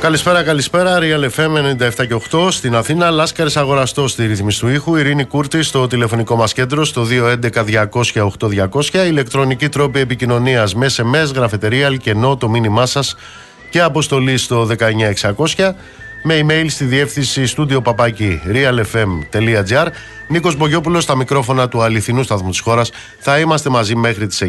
Καλησπέρα, καλησπέρα. RealFM 97 και 8 στην Αθήνα. Λάσκαρης Αγοραστός στη ρύθμιση του ήχου. Ειρήνη Κούρτη στο τηλεφωνικό μας κέντρο στο 211-200-8200. Ηλεκτρονική τρόπη επικοινωνίας με SMS, γραφετερία, αλκενό, το μήνυμά σας και αποστολή στο 19600. Με email στη διεύθυνση studio@realfm.gr. Νίκος Μπογιόπουλος στα μικρόφωνα του αληθινού σταθμού της χώρας. Θα είμαστε μαζί μέχρι τις 9.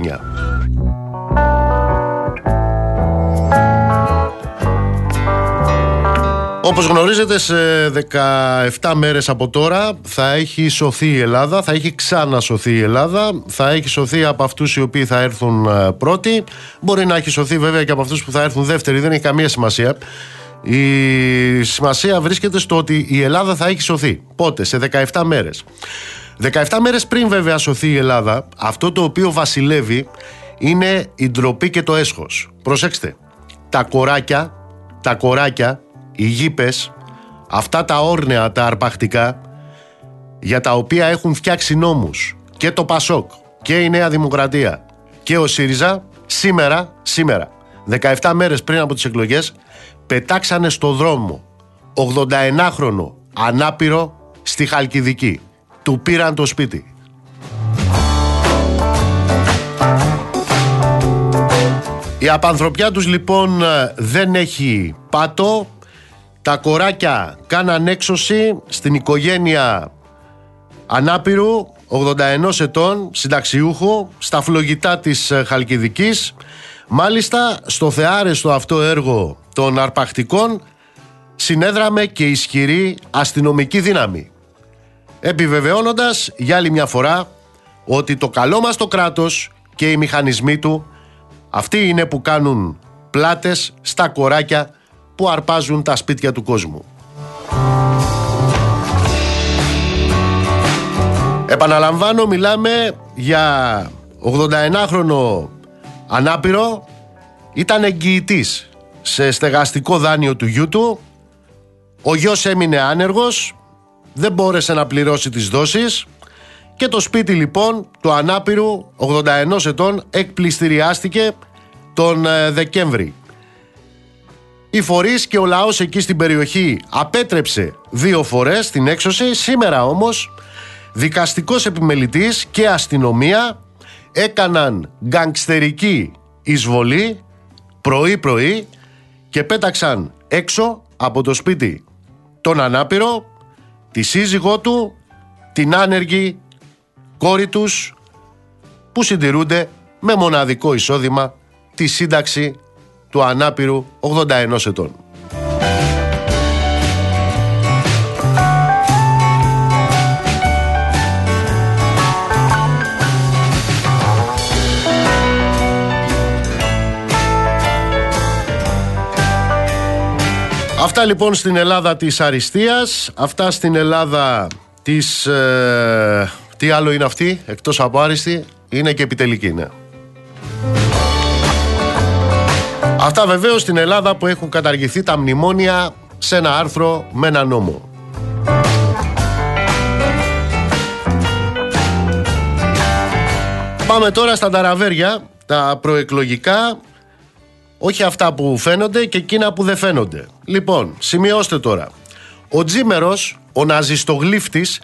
Όπως γνωρίζετε, σε 17 μέρες από τώρα θα έχει σωθεί η Ελλάδα, θα έχει ξανασωθεί η Ελλάδα, θα έχει σωθεί από αυτούς οι οποίοι θα έρθουν πρώτοι, μπορεί να έχει σωθεί βέβαια και από αυτούς που θα έρθουν δεύτεροι, δεν έχει καμία σημασία. Η σημασία βρίσκεται στο ότι η Ελλάδα θα έχει σωθεί. Πότε? Σε 17 μέρες. 17 μέρες πριν βέβαια σωθεί η Ελλάδα, αυτό το οποίο βασιλεύει είναι η ντροπή και το έσχος. Προσέξτε, τα κοράκια, οι γήπες, αυτά τα όρνεα, τα αρπακτικά, για τα οποία έχουν φτιάξει νόμους και το ΠΑΣΟΚ και η Νέα Δημοκρατία και ο ΣΥΡΙΖΑ, σήμερα, 17 μέρες πριν από τις εκλογές, πετάξανε στο δρόμο 89χρονο ανάπηρο στη Χαλκιδική. Του πήραν το σπίτι. Η απανθρωπιά τους λοιπόν δεν έχει πάτο. Τα κοράκια κάναν έξωση στην οικογένεια ανάπηρου 81 ετών συνταξιούχου στα Φλογητά της Χαλκιδικής. Μάλιστα στο θεάρεστο αυτό έργο των αρπακτικών συνέδραμε και ισχυρή αστυνομική δύναμη, επιβεβαιώνοντας για άλλη μια φορά ότι το καλό μας το κράτος και οι μηχανισμοί του αυτοί είναι που κάνουν πλάτες στα κοράκια που αρπάζουν τα σπίτια του κόσμου. Επαναλαμβάνω, μιλάμε για 89χρονο ανάπηρο, ήταν εγγυητής σε στεγαστικό δάνειο του γιού του, ο γιος έμεινε άνεργος, δεν μπόρεσε να πληρώσει τις δόσεις και το σπίτι λοιπόν του ανάπηρου 81 ετών εκπληστηριάστηκε τον Δεκέμβρη. Οι φορείς και ο λαός εκεί στην περιοχή απέτρεψε 2 φορές την έξωση. Σήμερα όμως δικαστικός επιμελητής και αστυνομία έκαναν γκανγκστερική εισβολή πρωί-πρωί και πέταξαν έξω από το σπίτι τον ανάπηρο, τη σύζυγό του, την άνεργη κόρη τους που συντηρούνται με μοναδικό εισόδημα τη σύνταξη του ανάπηρου 81 ετών. Αυτά λοιπόν στην Ελλάδα της αριστείας, αυτά στην Ελλάδα της... τι άλλο είναι αυτή, εκτός από άριστη, είναι και επιτελική, ναι. Αυτά βεβαίως στην Ελλάδα που έχουν καταργηθεί τα μνημόνια σε ένα άρθρο με ένα νόμο. Πάμε τώρα στα ταραβέρια, τα προεκλογικά, όχι αυτά που φαίνονται και εκείνα που δεν φαίνονται. Λοιπόν, σημειώστε τώρα. Ο Τζήμερος, ο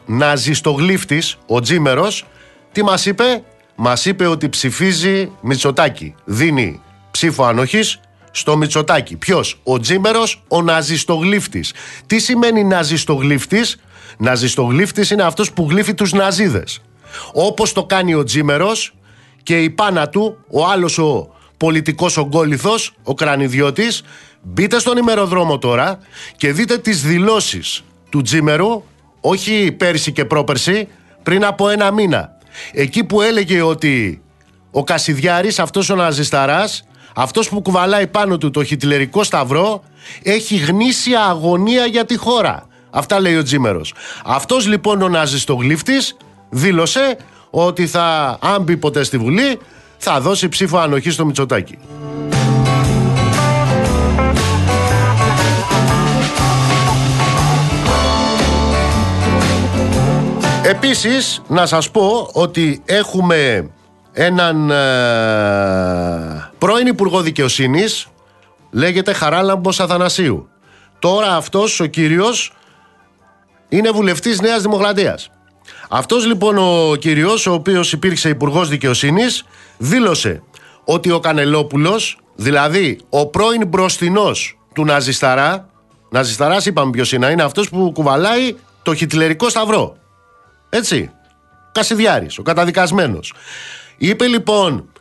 ναζιστογλύφτης, ο Τζήμερος, τι μας είπε? Μας είπε ότι ψηφίζει Μητσοτάκη, δίνει ψήφο ανοχής στο Μητσοτάκη. Ποιος? Ο Τζήμερος, ο ναζιστογλύφτης. Τι σημαίνει ναζιστογλύφτης? Ναζιστογλύφτης είναι αυτός που γλύφει τους ναζίδες. Όπως το κάνει ο Τζήμερος και η πάνα του, ο άλλος ο πολιτικός ογκόληθος, ο Κρανιδιώτης. Μπείτε στον ημεροδρόμο τώρα και δείτε τις δηλώσεις του Τζήμερου, όχι πέρσι και πρόπερσι, πριν από 1 μήνα. Εκεί που έλεγε ότι ο Κασιδιάρης, αυτός ο ναζισταράς, αυτός που κουβαλάει πάνω του το χιτλερικό σταυρό, έχει γνήσια αγωνία για τη χώρα. Αυτά λέει ο Τζήμερος. Αυτός λοιπόν ο ναζιστογλύφτης δήλωσε ότι θα, αν μπει ποτέ στη Βουλή, θα δώσει ψήφο ανοχή στο Μητσοτάκη. Επίσης, να σας πω ότι έχουμε έναν πρώην Υπουργό Δικαιοσύνης, λέγεται Χαράλαμπος Αθανασίου. Τώρα αυτός ο κύριος είναι βουλευτής Νέας Δημοκρατίας. Αυτός λοιπόν ο κύριος, ο οποίος υπήρξε υπουργός δικαιοσύνης, δήλωσε ότι ο Κανελόπουλος, δηλαδή ο πρώην μπροστινός του Ναζισταρά, Ναζισταράς είπαμε ποιος είναι, είναι αυτός που κουβαλάει το χιτλερικό σταυρό. Έτσι, Κασιδιάρης, ο καταδικασμένος. Είπε λοιπόν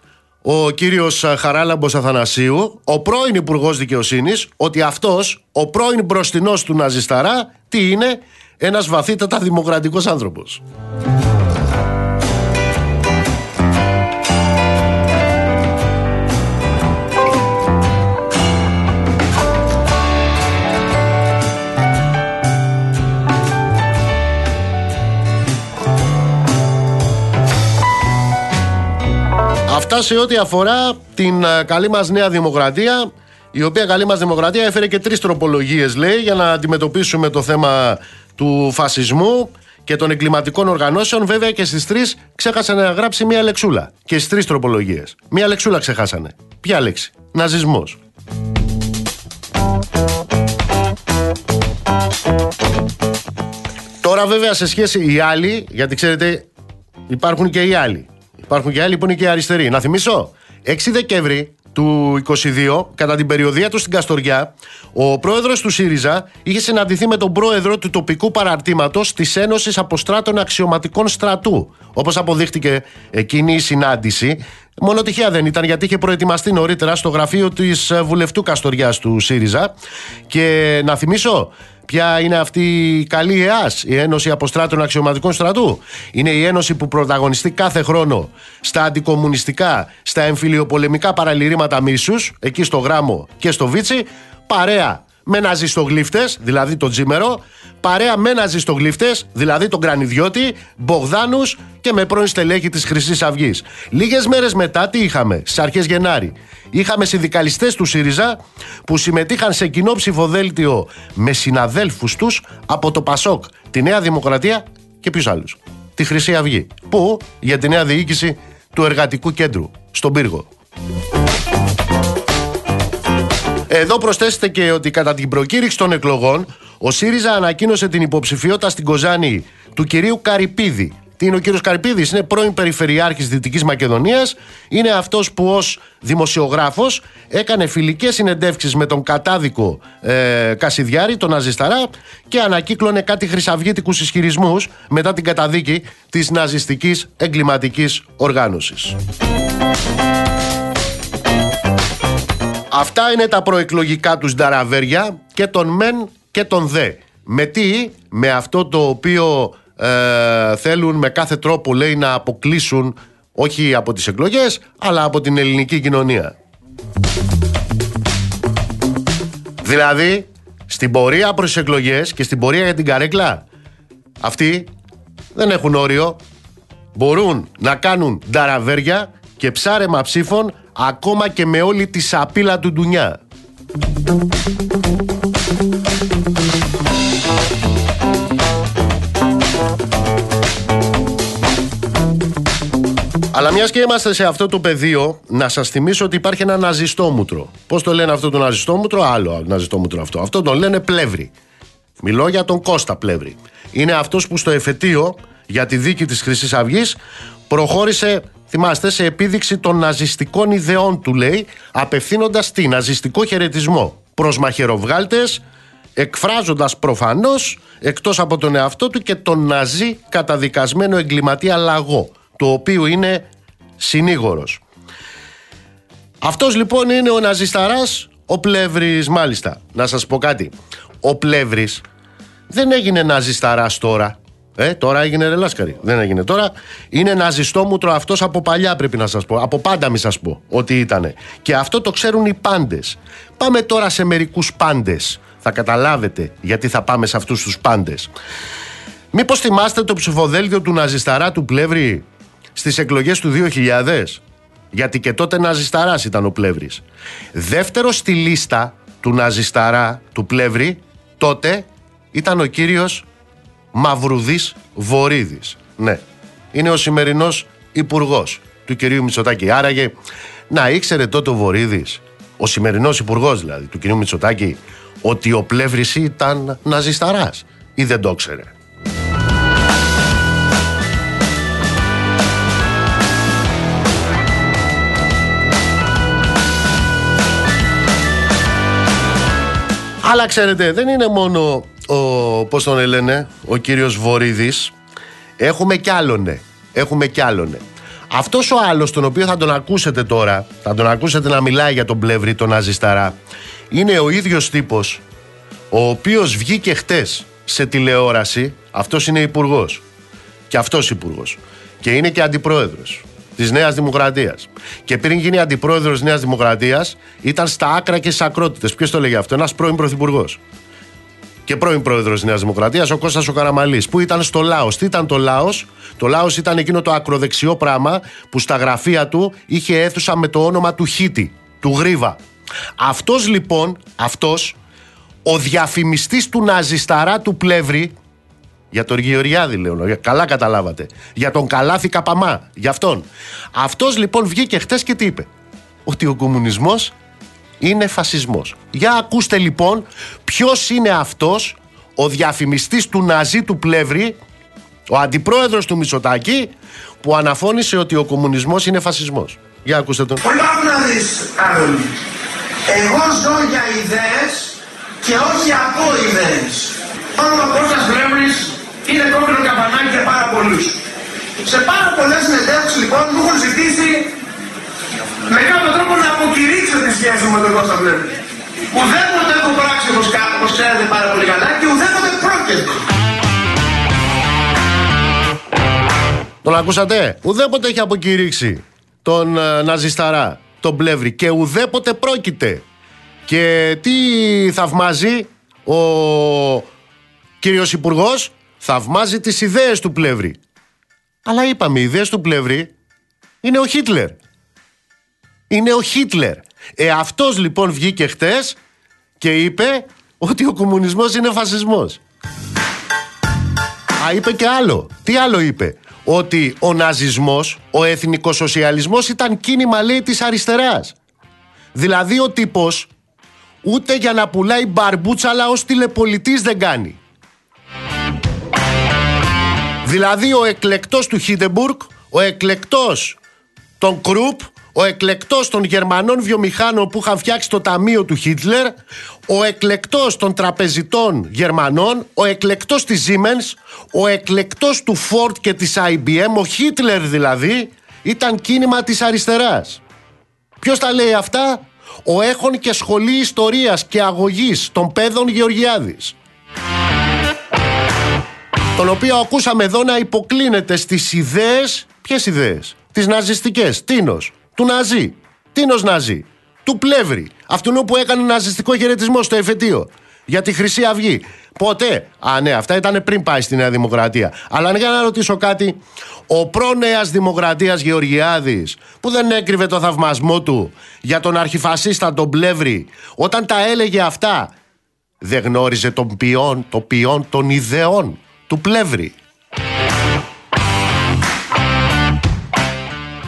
ο κύριος Χαράλαμπος Αθανασίου, ο πρώην υπουργός δικαιοσύνης, ότι αυτός, ο πρώην μπροστινός του Ναζισταρά, τι είναι? Ένας βαθύτατα δημοκρατικός άνθρωπος. Αυτά σε ό,τι αφορά την καλή μας Νέα Δημοκρατία, η οποία καλή μας Δημοκρατία έφερε και 3 τροπολογίες, λέει, για να αντιμετωπίσουμε το θέμα του φασισμού και των εγκληματικών οργανώσεων. Βέβαια και στις 3 ξέχασαν να γράψει μία λεξούλα. Και στις 3 τροπολογίες. Μία λεξούλα ξεχάσανε. Ποια λέξη? Ναζισμός. Τώρα βέβαια σε σχέση οι άλλοι, γιατί ξέρετε υπάρχουν και οι άλλοι. Υπάρχουν και άλλοι που είναι και αριστεροί. Να θυμίσω, 6 Δεκέμβρη του 22, κατά την περιοδεία του στην Καστοριά, ο πρόεδρος του ΣΥΡΙΖΑ είχε συναντηθεί με τον πρόεδρο του τοπικού παραρτήματος της Ένωσης Αποστράτων Αξιωματικών Στρατού. Όπως αποδείχτηκε εκείνη η συνάντηση, μόνο τυχαία δεν ήταν, γιατί είχε προετοιμαστεί νωρίτερα στο γραφείο της βουλευτού Καστοριάς του ΣΥΡΙΖΑ. Και να θυμίσω ποια είναι αυτή η καλή ΕΑΣ, η Ένωση Αποστράτων Αξιωματικών Στρατού. Είναι η ένωση που πρωταγωνιστεί κάθε χρόνο στα αντικομμουνιστικά, στα εμφυλιοπολεμικά παραλυρήματα μίσους, εκεί στο Γράμμο και στο Βίτσι, παρέα με ναζιστογλύφτες, δηλαδή τον Τζήμερο, παρέα με ναζιστογλύφτες, δηλαδή τον Κρανιδιώτη, Μπογδάνους και με πρώην στελέχη της Χρυσής Αυγής. Λίγες μέρες μετά τι είχαμε? Στις αρχές Γενάρη είχαμε συνδικαλιστές του ΣΥΡΙΖΑ που συμμετείχαν σε κοινό ψηφοδέλτιο με συναδέλφους τους από το ΠΑΣΟΚ, τη Νέα Δημοκρατία και ποιους άλλους? Τη Χρυσή Αυγή. Πού? Για τη νέα διοίκηση του Εργατικού Κέντρου στον Πύργο. Εδώ προσθέσετε και ότι κατά την προκήρυξη των εκλογών ο ΣΥΡΙΖΑ ανακοίνωσε την υποψηφιότητα στην Κοζάνη του κυρίου Καρυπίδη. Τι είναι ο κύριος Καρυπίδης? Είναι πρώην Περιφερειάρχης Δυτικής Μακεδονίας. Είναι αυτός που ως δημοσιογράφος έκανε φιλικές συνεντεύξεις με τον κατάδικο Κασιδιάρη, τον Ναζισταρά, και ανακύκλωνε κάτι χρυσαυγίτικους ισχυρισμούς μετά την καταδίκη της ναζιστικής εγκληματικής οργάνωσης. Αυτά είναι τα προεκλογικά τους νταραβέρια και των μεν και των δε. Με τι? Με αυτό το οποίο θέλουν με κάθε τρόπο, λέει, να αποκλείσουν όχι από τις εκλογές, αλλά από την ελληνική κοινωνία. Δηλαδή, στην πορεία προς τις εκλογές και στην πορεία για την καρέκλα, αυτοί δεν έχουν όριο. Μπορούν να κάνουν νταραβέρια και ψάρεμα ψήφων ακόμα και με όλη τη σαπίλα του ντουνιά. Αλλά μιας και είμαστε σε αυτό το πεδίο, να σας θυμίσω ότι υπάρχει ένα ναζιστόμουτρο. Πώς το λένε αυτό το ναζιστόμουτρο? Άλλο ναζιστόμουτρο αυτό. Αυτό το λένε Πλεύρη. Μιλώ για τον Κώστα Πλεύρη. Είναι αυτός που στο εφετείο για τη δίκη της Χρυσής Αυγής προχώρησε, θυμάστε, σε επίδειξη των ναζιστικών ιδεών του, λέει, απευθύνοντας τι? Ναζιστικό χαιρετισμό προς μαχαιροβγάλτες, εκφράζοντας προφανώς, εκτός από τον εαυτό του, και τον ναζί καταδικασμένο εγκληματία Λαγό, του οποίου είναι συνήγορος. Αυτός λοιπόν είναι ο ναζισταράς, ο Πλεύρης. Μάλιστα, να σας πω κάτι. Ο Πλεύρης δεν έγινε ναζισταράς τώρα. Τώρα έγινε, ρε Λάσκαρη. Δεν έγινε τώρα. Είναι ναζιστόμουτρο αυτός από παλιά, πρέπει να σας πω. Από πάντα, μη σας πω ότι ήτανε. Και αυτό το ξέρουν οι πάντες. Πάμε τώρα σε μερικούς πάντες. Θα καταλάβετε γιατί θα πάμε σε αυτούς τους πάντες. Μήπως θυμάστε το ψηφοδέλτιο του ναζισταρά του Πλεύρη στις εκλογές του 2000? Γιατί και τότε ναζισταράς ήταν ο Πλεύρης. Δεύτερο στη λίστα του ναζισταρά του Πλεύρη τότε ήταν ο κύριος Μαυρουδής Βορύδης. Ναι, είναι ο σημερινός υπουργός του κυρίου Μητσοτάκη. Άραγε να ήξερε τότε ο Βορύδης, ο σημερινός υπουργός δηλαδή του κυρίου Μητσοτάκη, ότι ο Πλεύρης ήταν ναζισταράς ή δεν το ξέρε. Αλλά ξέρετε, δεν είναι μόνο ο κύριος Βορύδης. Έχουμε κι άλλονε. Αυτός ο άλλος, τον οποίο θα τον ακούσετε τώρα, θα τον ακούσετε να μιλάει για τον Πλεύρη, τον ναζισταρά, είναι ο ίδιος τύπος, ο οποίος βγήκε χτες σε τηλεόραση. Αυτός είναι υπουργός. Και αυτός υπουργός. Και είναι και αντιπρόεδρος της Νέας Δημοκρατίας. Και πριν γίνει αντιπρόεδρος της Νέας Δημοκρατίας, ήταν στα άκρα και στις ακρότητες. Ποιος το λέγει αυτό? Ένας πρώην πρωθυπουργός και πρώην πρόεδρος της Νέας Δημοκρατίας, ο Κώστας ο Καραμαλής, που ήταν στο Λάος. Τι ήταν το Λάος? Το Λάος ήταν εκείνο το ακροδεξιό πράγμα που στα γραφεία του είχε αίθουσα με το όνομα του Χίτη, του Γρίβα. Αυτός λοιπόν, ο διαφημιστής του ναζισταρά του Πλεύρη, για τον Γεωργιάδη λέω, καλά καταλάβατε, για τον Καλάθη Καπαμά, για αυτόν. Αυτός λοιπόν βγήκε χτες και τι είπε? Ότι ο κομμουνισμός είναι φασισμός. Για ακούστε λοιπόν ποιος είναι αυτός ο διαφημιστής του ναζί του Πλεύρη, ο αντιπρόεδρος του Μητσοτάκη, που αναφώνησε ότι ο κομμουνισμός είναι φασισμός. Για ακούστε τον. Πολάβου να δεις, Άδωνη. Εγώ ζω για ιδέες και όχι από ιδέες. Πάνω ο Κώστας Πλεύρης είναι κόκκινο καπανάκι για πάρα πολλούς. Σε πάρα πολλές συνεντεύξεις λοιπόν μου έχουν ζητήσει με κάποιο τρόπο να αποκηρύξω τη σχέση με τον Κώστα Πλεύρη. Ουδέποτε έχω πράξει, όπως ξέρετε πάρα πολύ καλά, και ουδέποτε πρόκειται. Τον ακούσατε? Ουδέποτε έχει αποκηρύξει τον ναζισταρά, τον Πλεύρη, και ουδέποτε πρόκειται. Και τι θαυμάζει ο κύριος υπουργός? Θαυμάζει τις ιδέες του Πλεύρη. Αλλά είπαμε, οι ιδέες του Πλεύρη είναι ο Χίτλερ. Είναι ο Χίτλερ. Αυτός λοιπόν βγήκε χτες και είπε ότι ο κομμουνισμός είναι φασισμός. Α, είπε και άλλο. Τι άλλο είπε? Ότι ο ναζισμός, ο εθνικοσοσιαλισμός ήταν κίνημα, λέει, της αριστεράς. Δηλαδή ο τύπος ούτε για να πουλάει μπαρμπούτσα, αλλά ως τηλεπολιτής δεν κάνει. Δηλαδή ο εκλεκτός του Χίντεμπουργκ, ο εκλεκτός των Κρουπ, ο εκλεκτός των Γερμανών βιομηχάνων που είχαν φτιάξει το ταμείο του Χίτλερ, ο εκλεκτός των τραπεζιτών Γερμανών, ο εκλεκτός της Siemens, ο εκλεκτός του Ford και της IBM, ο Χίτλερ δηλαδή, ήταν κίνημα της αριστεράς. Ποιος τα λέει αυτά? Ο έχων και σχολή ιστορίας και αγωγής των παιδών Γεωργιάδης, τον οποίο ακούσαμε εδώ να υποκλίνεται στις ιδέες. Ποιες ιδέες? Τις ναζιστικές. Τίνος? Του ναζί. Τίνος ναζί? Του Πλεύρη. Αυτού που έκανε ναζιστικό χαιρετισμό στο εφετείο για τη Χρυσή Αυγή. Πότε? Α, ναι, αυτά ήταν πριν πάει στη Νέα Δημοκρατία. Αλλά για να ρωτήσω κάτι, ο προ Νέας Δημοκρατίας Γεωργιάδης, που δεν έκρυβε το θαυμασμό του για τον αρχιφασίστα τον Πλεύρη, όταν τα έλεγε αυτά, δεν γνώριζε τον ποιόν των ιδεών του Πλεύρη?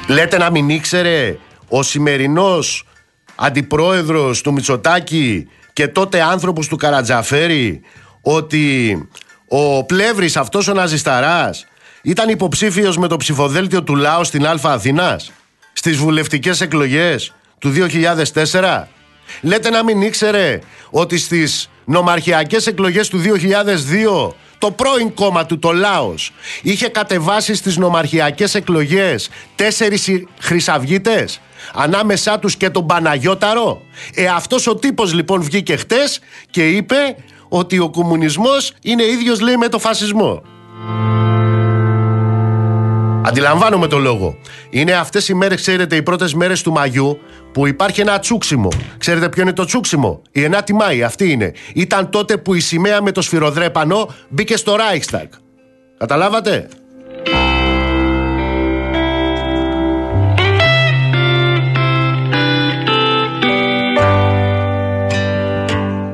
Λέτε να μην ήξερε ο σημερινός αντιπρόεδρος του Μητσοτάκη και τότε άνθρωπος του Καρατζαφέρη ότι ο Πλεύρης, αυτός ο ναζισταράς, ήταν υποψήφιος με το ψηφοδέλτιο του Λάου στην Α Αθηνάς στις βουλευτικές εκλογές του 2004. Λέτε να μην ήξερε ότι στις νομαρχιακές εκλογές του 2002 το πρώην κόμμα του, το Λάος, είχε κατεβάσει στις νομαρχιακές εκλογές 4 χρυσαυγίτες, ανάμεσά τους και τον Παναγιώταρο. Αυτός ο τύπος λοιπόν βγήκε χτες και είπε ότι ο κομμουνισμός είναι ίδιος, λέει, με το φασισμό. Αντιλαμβάνομαι το λόγο. Είναι αυτές οι μέρες, ξέρετε, οι πρώτες μέρες του Μαγιού, που υπάρχει ένα τσούξιμο. Ξέρετε ποιο είναι το τσούξιμο? Η 9η Μάη, αυτή είναι. Ήταν τότε που η σημαία με το σφυροδρέπανο μπήκε στο Reichstag. Καταλάβατε?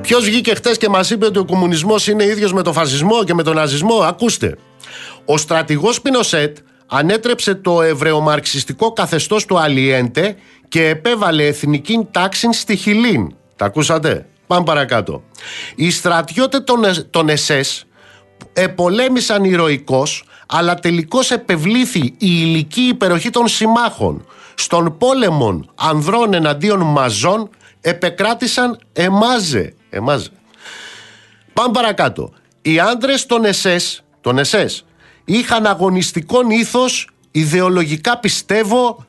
Ποιος βγήκε χτες και μας είπε ότι ο κομμουνισμός είναι ίδιος με το φασισμό και με τον ναζισμό? Ακούστε. Ο στρατηγός Πινοσέτ ανέτρεψε το εβραιομαρξιστικό καθεστώς του Αλιέντε και επέβαλε εθνική τάξη στη Χιλήν. Τα ακούσατε? Πάμε παρακάτω. Οι στρατιώτες των Εσές επολέμησαν ηρωικώς, αλλά τελικώς επευλήθη η ηλική υπεροχή των συμμάχων. Στον πόλεμον ανδρών εναντίον μαζών επεκράτησαν εμάζε. Πάμε παρακάτω. Οι άντρες των Εσές είχαν αγωνιστικόν ήθος, ιδεολογικά πιστεύω,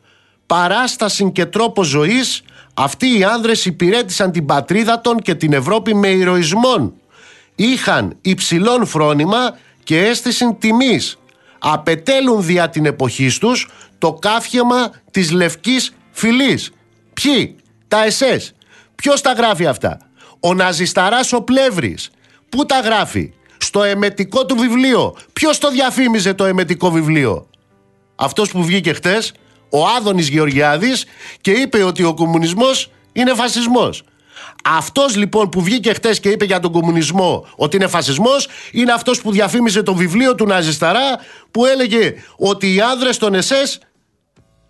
παράσταση και τρόπο ζωής. Αυτοί οι άνδρες υπηρέτησαν την πατρίδα των και την Ευρώπη με ηρωισμόν. Είχαν υψηλόν φρόνημα και αίσθηση τιμής. Απετέλουν διά την εποχής τους το κάφιαμα της λευκής φυλής. Ποιοι? Τα Εσές. Ποιος τα γράφει αυτά? Ο ναζισταράς ο Πλεύρης. Πού τα γράφει? Στο εμετικό του βιβλίο. Ποιος το διαφήμιζε το εμετικό βιβλίο? Αυτός που βγήκε χτες, ο Άδωνης Γεωργιάδης, και είπε ότι ο κομμουνισμός είναι φασισμός. Αυτός λοιπόν που βγήκε χτες και είπε για τον κομμουνισμό ότι είναι φασισμός, είναι αυτός που διαφήμιζε το βιβλίο του ναζισταρά που έλεγε ότι οι άνδρες των Εσές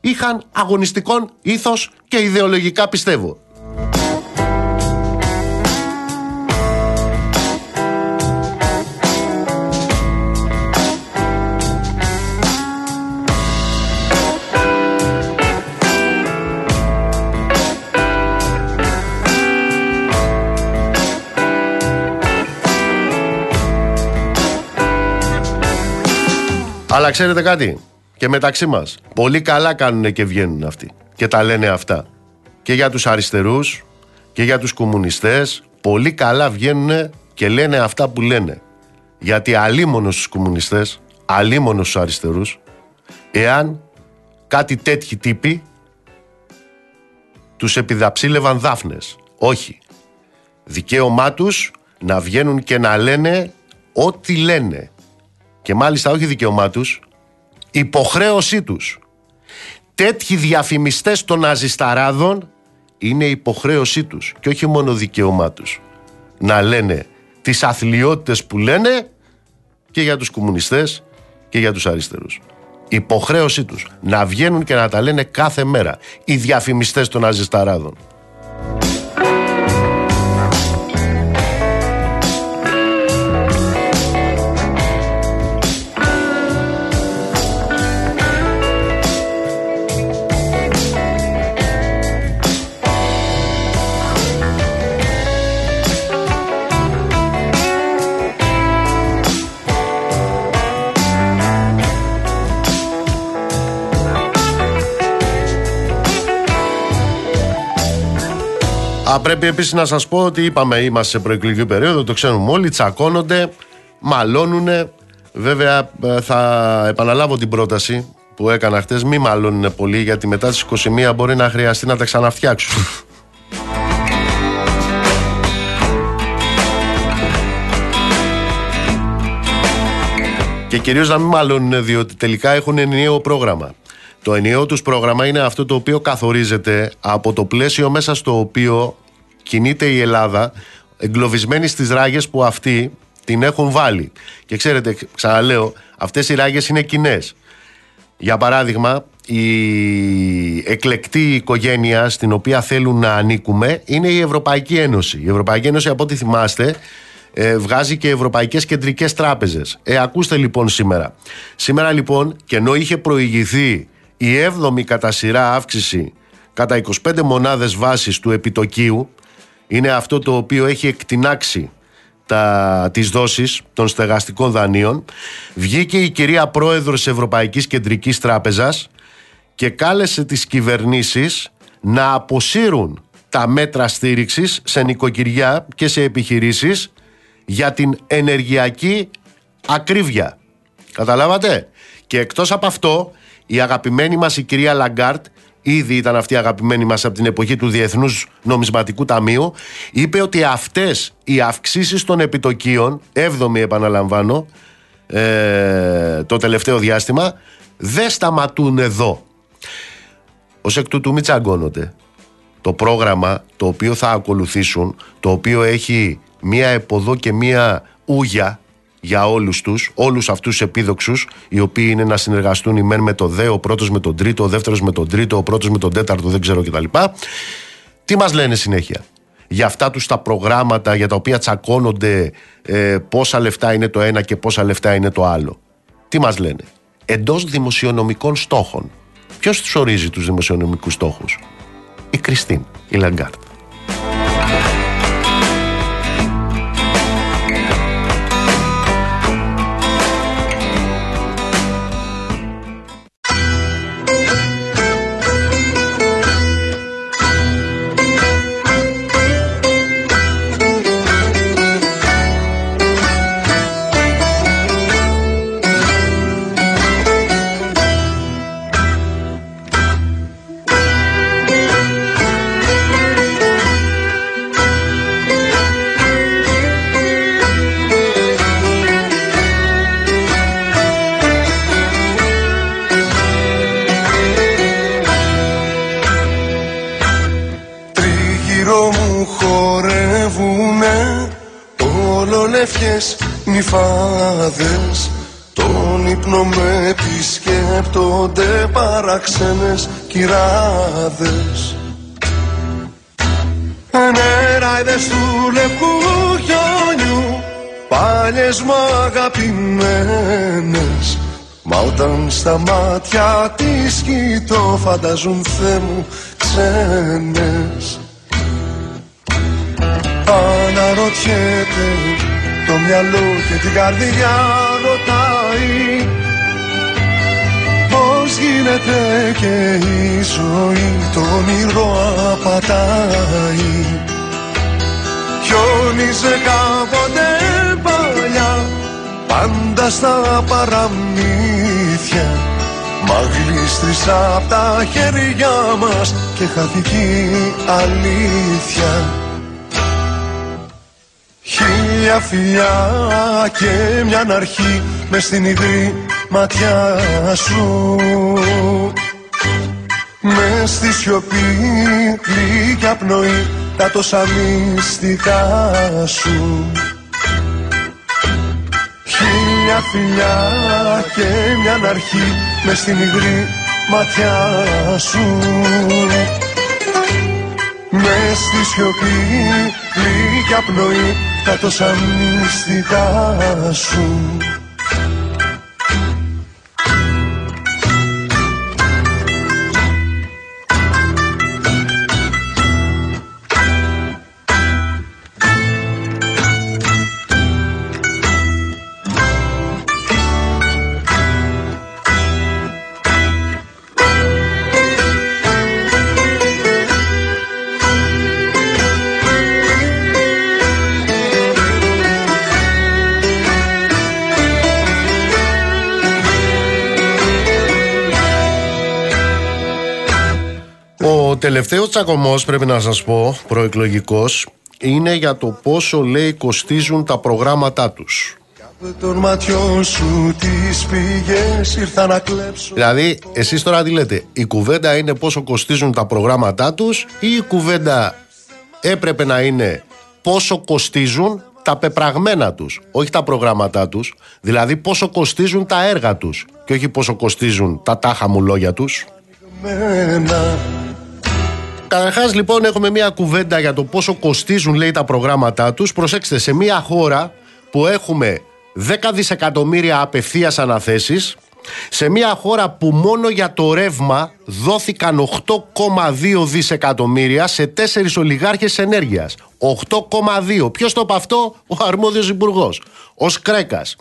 είχαν αγωνιστικόν ήθος και ιδεολογικά πιστεύω. Αλλά ξέρετε κάτι, και μεταξύ μας, πολύ καλά κάνουν και βγαίνουν αυτοί και τα λένε αυτά. Και για τους αριστερούς και για τους κομμουνιστές, πολύ καλά βγαίνουν και λένε αυτά που λένε. Γιατί αλίμονο στους κομμουνιστές, αλίμονο στους αριστερούς, εάν κάτι τέτοιοι τύποι τους επιδαψίλευαν δάφνες. Όχι. Δικαίωμά τους να βγαίνουν και να λένε ό,τι λένε. Και μάλιστα όχι δικαιωμά τους, υποχρέωσή τους. Τέτοιοι διαφημιστές των ναζισταράδων είναι υποχρέωσή τους και όχι μόνο δικαιωμά τους να λένε τις αθλιότητες που λένε και για τους κομμουνιστές και για τους αριστερούς. Υποχρέωσή τους να βγαίνουν και να τα λένε κάθε μέρα οι διαφημιστές των ναζισταράδων. Πρέπει επίσης να σας πω ότι είπαμε, είμαστε σε προεκλογική περίοδο, το ξέρουμε όλοι, τσακώνονται, μαλώνουνε. Βέβαια θα επαναλάβω την πρόταση που έκανα χτες, μη μαλώνουνε πολύ, γιατί μετά τις 21 μπορεί να χρειαστεί να τα ξαναφτιάξουν. Και κυρίως να μην μαλώνουνε, διότι τελικά έχουν ενιαίο πρόγραμμα. Το ενιαίο τους πρόγραμμα είναι αυτό το οποίο καθορίζεται από το πλαίσιο μέσα στο οποίο κινείται η Ελλάδα, εγκλωβισμένη στις ράγες που αυτοί την έχουν βάλει. Και ξέρετε, ξαναλέω, αυτές οι ράγες είναι κοινές. Για παράδειγμα, η εκλεκτή οικογένεια στην οποία θέλουν να ανήκουμε είναι η Ευρωπαϊκή Ένωση. Η Ευρωπαϊκή Ένωση, από ό,τι θυμάστε, βγάζει και ευρωπαϊκές κεντρικές τράπεζες. Ακούστε λοιπόν σήμερα. Σήμερα λοιπόν, και ενώ είχε προηγηθεί η 7η κατά σειρά αύξηση κατά 25 μονάδες βάσης του επιτοκίου, είναι αυτό το οποίο έχει εκτινάξει τις δόσεις των στεγαστικών δανείων, βγήκε η κυρία Πρόεδρος Ευρωπαϊκής Κεντρικής Τράπεζας και κάλεσε τις κυβερνήσεις να αποσύρουν τα μέτρα στήριξης σε νοικοκυριά και σε επιχειρήσεις για την ενεργειακή ακρίβεια. Καταλάβατε? Και εκτός από αυτό, η αγαπημένη μας η κυρία Λαγκάρτ, ήδη ήταν αυτή αγαπημένη μας από την εποχή του Διεθνούς Νομισματικού Ταμείου, είπε ότι αυτές οι αυξήσεις των επιτοκίων, 7η επαναλαμβάνω, το τελευταίο διάστημα, δεν σταματούν εδώ. Ως εκ τούτου μη τσαγκώνονται. Το πρόγραμμα το οποίο θα ακολουθήσουν, το οποίο έχει μία εποδό και μία ούγια για όλους αυτούς τους επίδοξους, οι οποίοι είναι να συνεργαστούν οι μεν με το δε, ο πρώτος με τον τρίτο, ο δεύτερος με τον τρίτο, ο πρώτος με τον τέταρτο, δεν ξέρω κτλ. Τι μας λένε συνέχεια? για αυτά τους τα προγράμματα για τα οποία τσακώνονται πόσα λεφτά είναι το ένα και πόσα λεφτά είναι το άλλο. Τι μας λένε? Εντός δημοσιονομικών στόχων. Ποιος τους ορίζει τους δημοσιονομικούς στόχους? Η Κριστίν, η Λαγκάρτ. Νυφάδες, τον ύπνο με επισκέπτονται παραξένες κυράδες. Νεράιδες του λευκού χιόνιου, πάλιες μου αγαπημένες. Μα όταν στα μάτια της κοιτώ φανταζούν Θεέ μου ξένες. Αναρωτιέται το μυαλό και την καρδιά, ρωτάει πώς γίνεται και η ζωή το όνειρο απατάει. Χιόνιζε κάποτε παλιά, πάντα στα παραμύθια, μα γλίστρισε απ' τα χέρια μας και χάθηκε η αλήθεια. Χίλια φιλιά και μιαν αρχή μες στην υγρή ματιά σου, μες στη σιωπή γλυκιά πνοή τα τόσα μυστικά σου. Χίλια φιλιά και μιαν αρχή μες στην υγρή ματιά σου, μες στη σιωπή γλυκιά πνοή τα τόσα μυστικά σου. Ο τελευταίος τσακωμός, πρέπει να σας πω, προεκλογικός, είναι για το πόσο, λέει, κοστίζουν τα προγράμματά τους. Δηλαδή, εσείς τώρα τι λέτε, η κουβέντα είναι πόσο κοστίζουν τα προγράμματά τους ή η κουβέντα έπρεπε να είναι πόσο κοστίζουν τα πεπραγμένα τους, όχι τα προγράμματά τους, δηλαδή πόσο κοστίζουν τα έργα τους και όχι πόσο κοστίζουν τα τάχα μου λόγια τους. Καταρχάς λοιπόν έχουμε μια κουβέντα για το πόσο κοστίζουν, λέει, τα προγράμματά τους. Προσέξτε, σε μια χώρα που έχουμε 10 δισεκατομμύρια απευθείας αναθέσεις, σε μια χώρα που μόνο για το ρεύμα δόθηκαν 8,2 δισεκατομμύρια σε 4 ολιγάρχες ενέργειας. 8,2. Ποιος το είπε αυτό? Ο αρμόδιος υπουργός, ο Σκρέκας.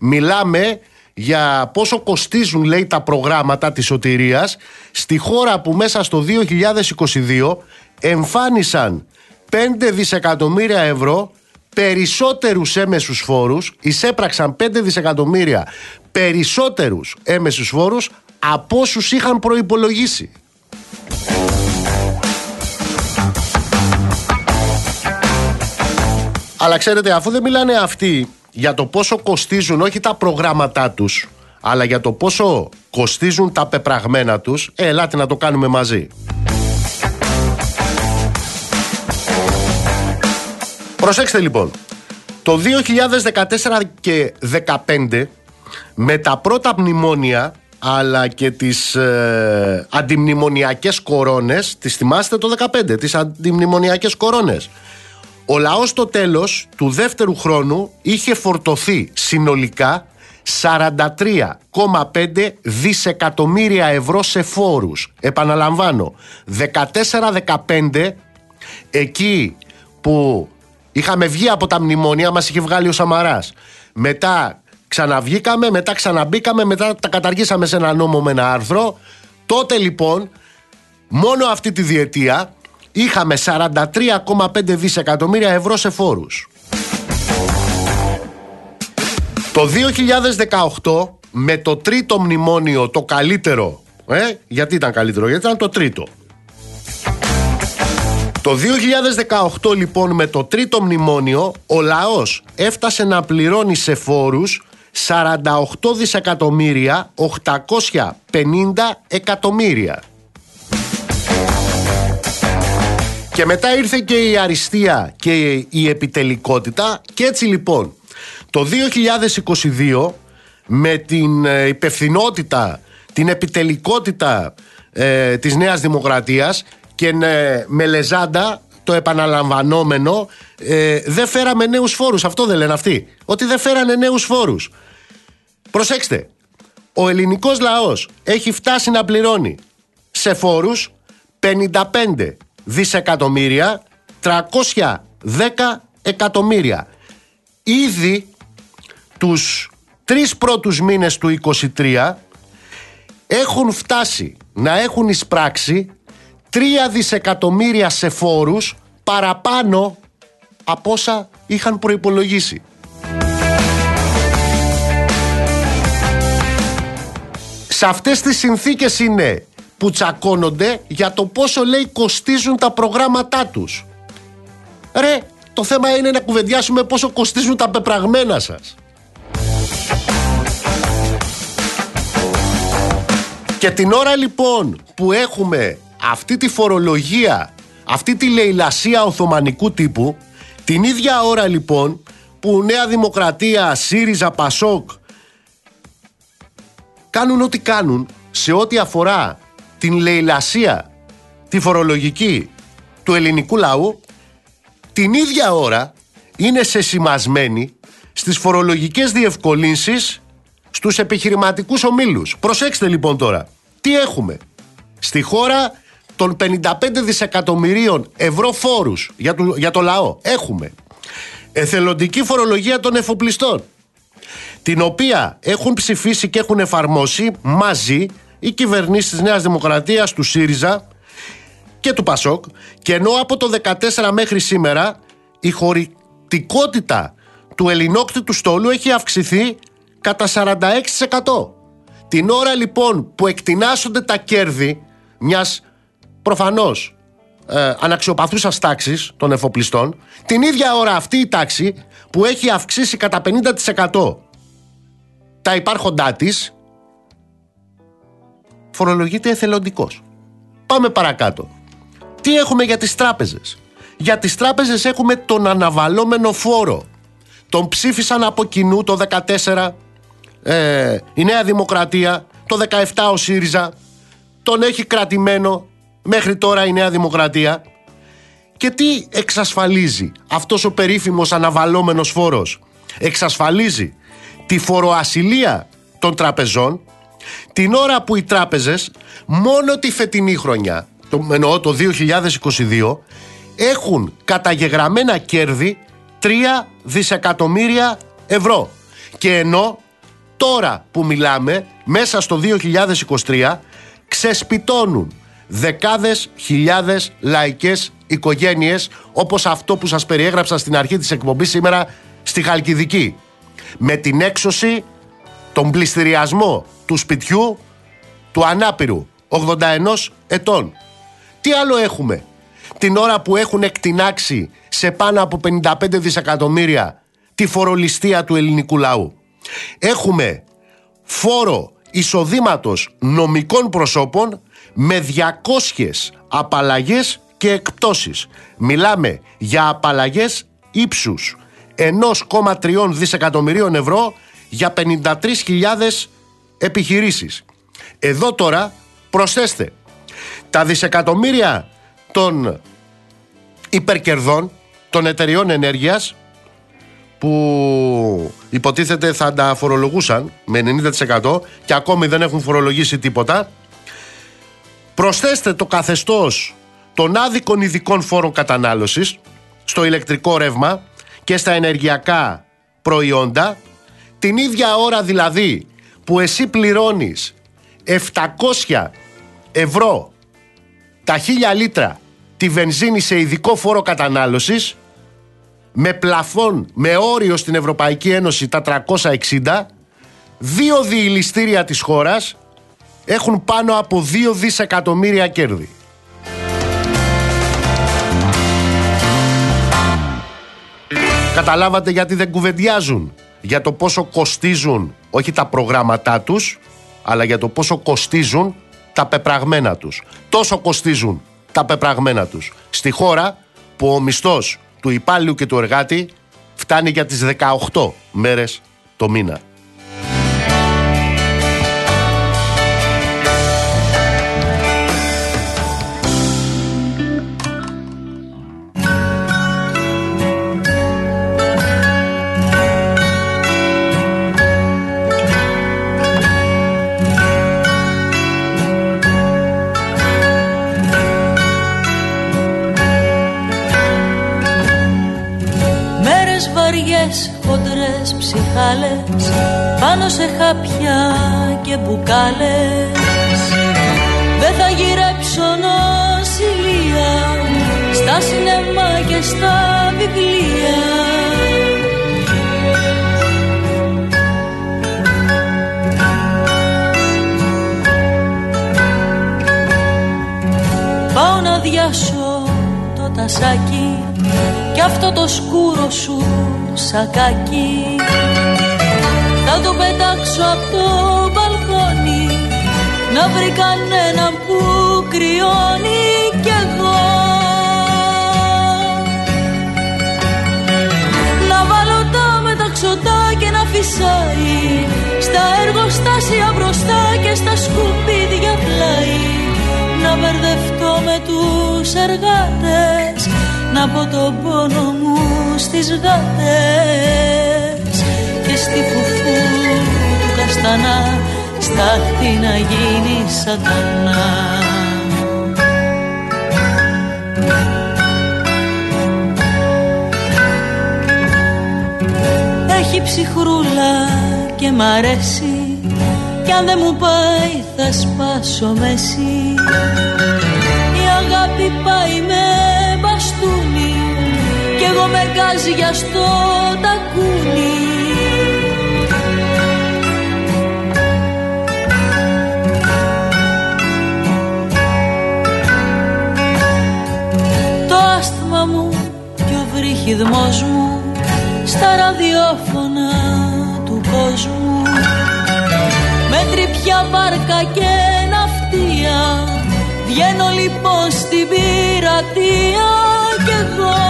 Μιλάμε για πόσο κοστίζουν, λέει, τα προγράμματα της σωτηρίας στη χώρα που μέσα στο 2022 εμφάνισαν 5 δισεκατομμύρια ευρώ περισσότερους έμεσους φόρους, εισέπραξαν 5 δισεκατομμύρια περισσότερους έμεσους φόρους από όσους είχαν προϋπολογίσει. Αλλά ξέρετε, αφού δεν μιλάνε αυτοί για το πόσο κοστίζουν όχι τα προγράμματά τους, αλλά για το πόσο κοστίζουν τα πεπραγμένα τους, ελάτε να το κάνουμε μαζί. Προσέξτε λοιπόν, το 2014 και 2015 με τα πρώτα μνημόνια αλλά και τις αντιμνημονιακές κορώνες. Τις θυμάστε το 2015, τις αντιμνημονιακές κορώνες. Ο λαός στο τέλος του δεύτερου χρόνου είχε φορτωθεί συνολικά 43,5 δισεκατομμύρια ευρώ σε φόρους. Επαναλαμβάνω, 14-15, εκεί που είχαμε βγει από τα μνημόνια, μας είχε βγάλει ο Σαμαράς. Μετά ξαναβγήκαμε, μετά ξαναμπήκαμε, μετά τα καταργήσαμε σε ένα νόμο με ένα άρθρο. Τότε λοιπόν, μόνο αυτή τη διετία, είχαμε 43,5 δισεκατομμύρια ευρώ σε φόρους. Το 2018, με το τρίτο μνημόνιο, το καλύτερο, γιατί ήταν καλύτερο, γιατί ήταν το τρίτο. Το 2018 λοιπόν, με το τρίτο μνημόνιο, ο λαός έφτασε να πληρώνει σε φόρους 48 δισεκατομμύρια 850 εκατομμύρια. Και μετά ήρθε και η αριστεία και η επιτελικότητα. Και έτσι λοιπόν, το 2022, με την υπευθυνότητα, την επιτελικότητα της Νέας Δημοκρατίας και με λεζάντα το επαναλαμβανόμενο, δεν φέραμε νέους φόρους. Αυτό δεν λένε αυτοί, ότι δεν φέρανε νέους φόρους. Προσέξτε, ο ελληνικός λαός έχει φτάσει να πληρώνει σε φόρους 55 δισεκατομμύρια 310 εκατομμύρια. Ήδη τους τρεις πρώτους μήνες του 2023 έχουν φτάσει να έχουν εισπράξει 3 δισεκατομμύρια σε φόρους παραπάνω από όσα είχαν προϋπολογίσει. Σε αυτές τις συνθήκες είναι που τσακώνονται για το πόσο, λέει, κοστίζουν τα προγράμματά τους. Ρε, το θέμα είναι να κουβεντιάσουμε πόσο κοστίζουν τα πεπραγμένα σας. Και την ώρα λοιπόν που έχουμε αυτή τη φορολογία, αυτή τη λαιλασία οθωμανικού τύπου, την ίδια ώρα λοιπόν που Νέα Δημοκρατία, ΣΥΡΙΖΑ, ΠΑΣΟΚ κάνουν ό,τι κάνουν σε ό,τι αφορά την λαιλασία, τη φορολογική του ελληνικού λαού, την ίδια ώρα είναι σεσημασμένοι στις φορολογικές διευκολύνσεις στους επιχειρηματικούς ομίλους. Προσέξτε λοιπόν τώρα, τι έχουμε. Στη χώρα των 55 δισεκατομμυρίων ευρώ φόρους για το λαό έχουμε εθελοντική φορολογία των εφοπλιστών, την οποία έχουν ψηφίσει και έχουν εφαρμόσει μαζί οι κυβερνήσεις της Νέας Δημοκρατίας, του ΣΥΡΙΖΑ και του ΠΑΣΟΚ, και ενώ από το 2014 μέχρι σήμερα η χωρητικότητα του ελληνόκτητου στόλου έχει αυξηθεί κατά 46%. Την ώρα λοιπόν που εκτινάσσονται τα κέρδη μιας προφανώς αναξιοπαθούσας τάξης των εφοπλιστών, την ίδια ώρα αυτή η τάξη που έχει αυξήσει κατά 50% τα υπάρχοντά της, φορολογείται εθελοντικός. Πάμε παρακάτω. Τι έχουμε για τις τράπεζες? Για τις τράπεζες έχουμε τον αναβαλλόμενο φόρο. Τον ψήφισαν από κοινού το 2014 η Νέα Δημοκρατία, το 2017 ο ΣΥΡΙΖΑ, τον έχει κρατημένο μέχρι τώρα η Νέα Δημοκρατία. Και τι εξασφαλίζει αυτός ο περίφημος αναβαλλόμενος φόρος? Εξασφαλίζει τη φοροασυλία των τραπεζών, την ώρα που οι τράπεζες μόνο τη φετινή χρονιά, εννοώ το 2022, έχουν καταγεγραμμένα κέρδη 3 δισεκατομμύρια ευρώ. Και ενώ τώρα που μιλάμε, μέσα στο 2023, ξεσπιτώνουν δεκάδες χιλιάδες λαϊκές οικογένειες, όπως αυτό που σας περιέγραψα στην αρχή της εκπομπής σήμερα στη Χαλκιδική, με την έξωση, τον πληστηριασμό του σπιτιού του ανάπηρου 81 ετών. Τι άλλο έχουμε? Την ώρα που έχουν εκτινάξει σε πάνω από 55 δισεκατομμύρια τη φορολιστία του ελληνικού λαού, έχουμε φόρο εισοδήματος νομικών προσώπων με 200 απαλλαγές και εκπτώσεις. Μιλάμε για απαλλαγές ύψους 1,3 δισεκατομμυρίων ευρώ για 53.000 επιχειρήσεις. Εδώ τώρα προσθέστε τα δισεκατομμύρια των υπερκερδών των εταιριών ενέργειας που υποτίθεται θα τα φορολογούσαν με 90% και ακόμη δεν έχουν φορολογήσει τίποτα. Προσθέστε το καθεστώς των άδικων ειδικών φόρων κατανάλωσης στο ηλεκτρικό ρεύμα και στα ενεργειακά προϊόντα, την ίδια ώρα δηλαδή που εσύ πληρώνεις 700 ευρώ τα 1000 λίτρα τη βενζίνη σε ειδικό φόρο κατανάλωσης, με πλαφόν, με όριο στην Ευρωπαϊκή Ένωση τα 360, δύο διυλιστήρια της χώρας έχουν πάνω από 2 δισεκατομμύρια κέρδη. Καταλάβατε γιατί δεν κουβεντιάζουν για το πόσο κοστίζουν, όχι τα προγράμματά τους, αλλά για το πόσο κοστίζουν τα πεπραγμένα τους. Τόσο κοστίζουν τα πεπραγμένα τους. Στη χώρα που ο μισθός του υπάλληλου και του εργάτη φτάνει για τις 18 μέρες το μήνα. Χοντρές ψυχάλες πάνω σε χάπια και μπουκάλες, δεν θα γυρέψω νοσηλεία στα σινεμά και στα βιβλία. Πάω να διάσω το τασάκι κι αυτό το σκούρο σου σακάκι θα το πετάξω από το μπαλκόνι, να βρει κανέναν που κρυώνει κι εγώ να βάλω τα μεταξωτά και να φυσάει στα εργοστάσια μπροστά και στα σκουπίδια πλάι, να μπερδευτώ με τους εργάτες, να πω το πόνο μου στις γάτες και στη φουφού του καστανά στάχτη να γίνει σατανά. Έχει ψυχρούλα και μ' αρέσει κι αν δεν μου πάει θα σπάσω μέση, η αγάπη πάει με μπαστούνι κι εγώ με γκάζια στο τακούνι. Το άσθμα μου κι ο βρυχιδμός μου στα ραδιόφωνα του κόσμου με τρυπιά βάρκα και ναυτία βγαίνω λοιπόν στην πειρατεία κι εγώ